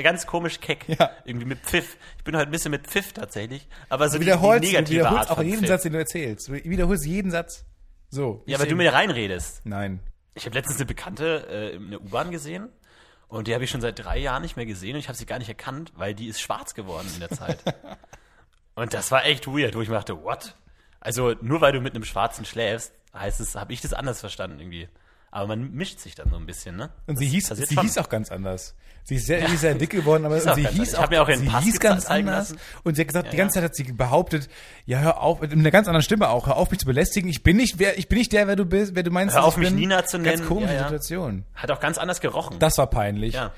Ganz komisch keck. Ja. Irgendwie mit Pfiff. Ich bin heute ein bisschen mit Pfiff tatsächlich. Aber so die, die negative Art von auch jeden Pfiff. Satz, den du erzählst. Du wiederholst jeden Satz. So. Ja, weil du mir reinredest. Nein. Ich habe letztens eine Bekannte äh, in der U-Bahn gesehen. Und die habe ich schon seit drei Jahren nicht mehr gesehen. Und ich habe sie gar nicht erkannt, weil die ist schwarz geworden in der Zeit. Und das war echt weird, wo ich mir dachte, what? Also nur weil du mit einem Schwarzen schläfst, heißt es, habe ich das anders verstanden irgendwie. Aber man mischt sich dann so ein bisschen, ne? Und sie hieß, sie hieß auch ganz anders. Sie ist sehr, ja. sehr dick geworden, aber sie hieß auch, auch sie Pass hieß ganz anders. Lassen. Und sie hat gesagt, ja, die ganze ja. Zeit hat sie behauptet, ja hör auf, mit einer ganz anderen Stimme auch, hör auf mich zu belästigen. Ich bin nicht, wer, ich bin nicht der, wer du bist, wer du meinst. Hör auf mich Nina zu nennen. Ganz komische ja, ja. Situation. Hat auch ganz anders gerochen. Das war peinlich. Ja.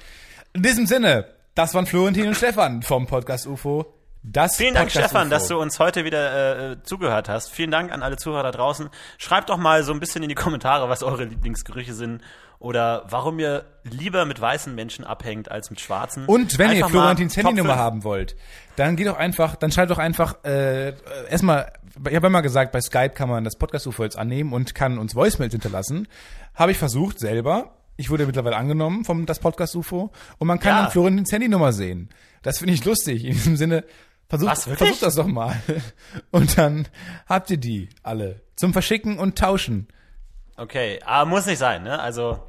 In diesem Sinne, das waren Florentin und Stefan vom Podcast U F O. Das Vielen Dank, Podcast Stefan, U F O. Dass du uns heute wieder äh, zugehört hast. Vielen Dank an alle Zuhörer da draußen. Schreibt doch mal so ein bisschen in die Kommentare, was eure Lieblingsgerüche sind oder warum ihr lieber mit weißen Menschen abhängt als mit schwarzen. Und wenn einfach ihr Florentins Handynummer haben wollt, dann geht doch einfach, dann schreibt doch einfach äh, erstmal, ich habe immer gesagt, bei Skype kann man das Podcast U F O jetzt annehmen und kann uns Voicemails hinterlassen. Habe ich versucht selber. Ich wurde mittlerweile angenommen vom das Podcast U F O und man kann ja. dann Florentins Handynummer sehen. Das finde ich lustig. In diesem Sinne Versucht, Was, wirklich? Versucht das doch mal. Und dann habt ihr die alle zum Verschicken und Tauschen. Okay, aber muss nicht sein, ne? Also,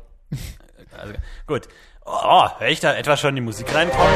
also gut. Oh, höre ich da etwa schon die Musik reinkommen?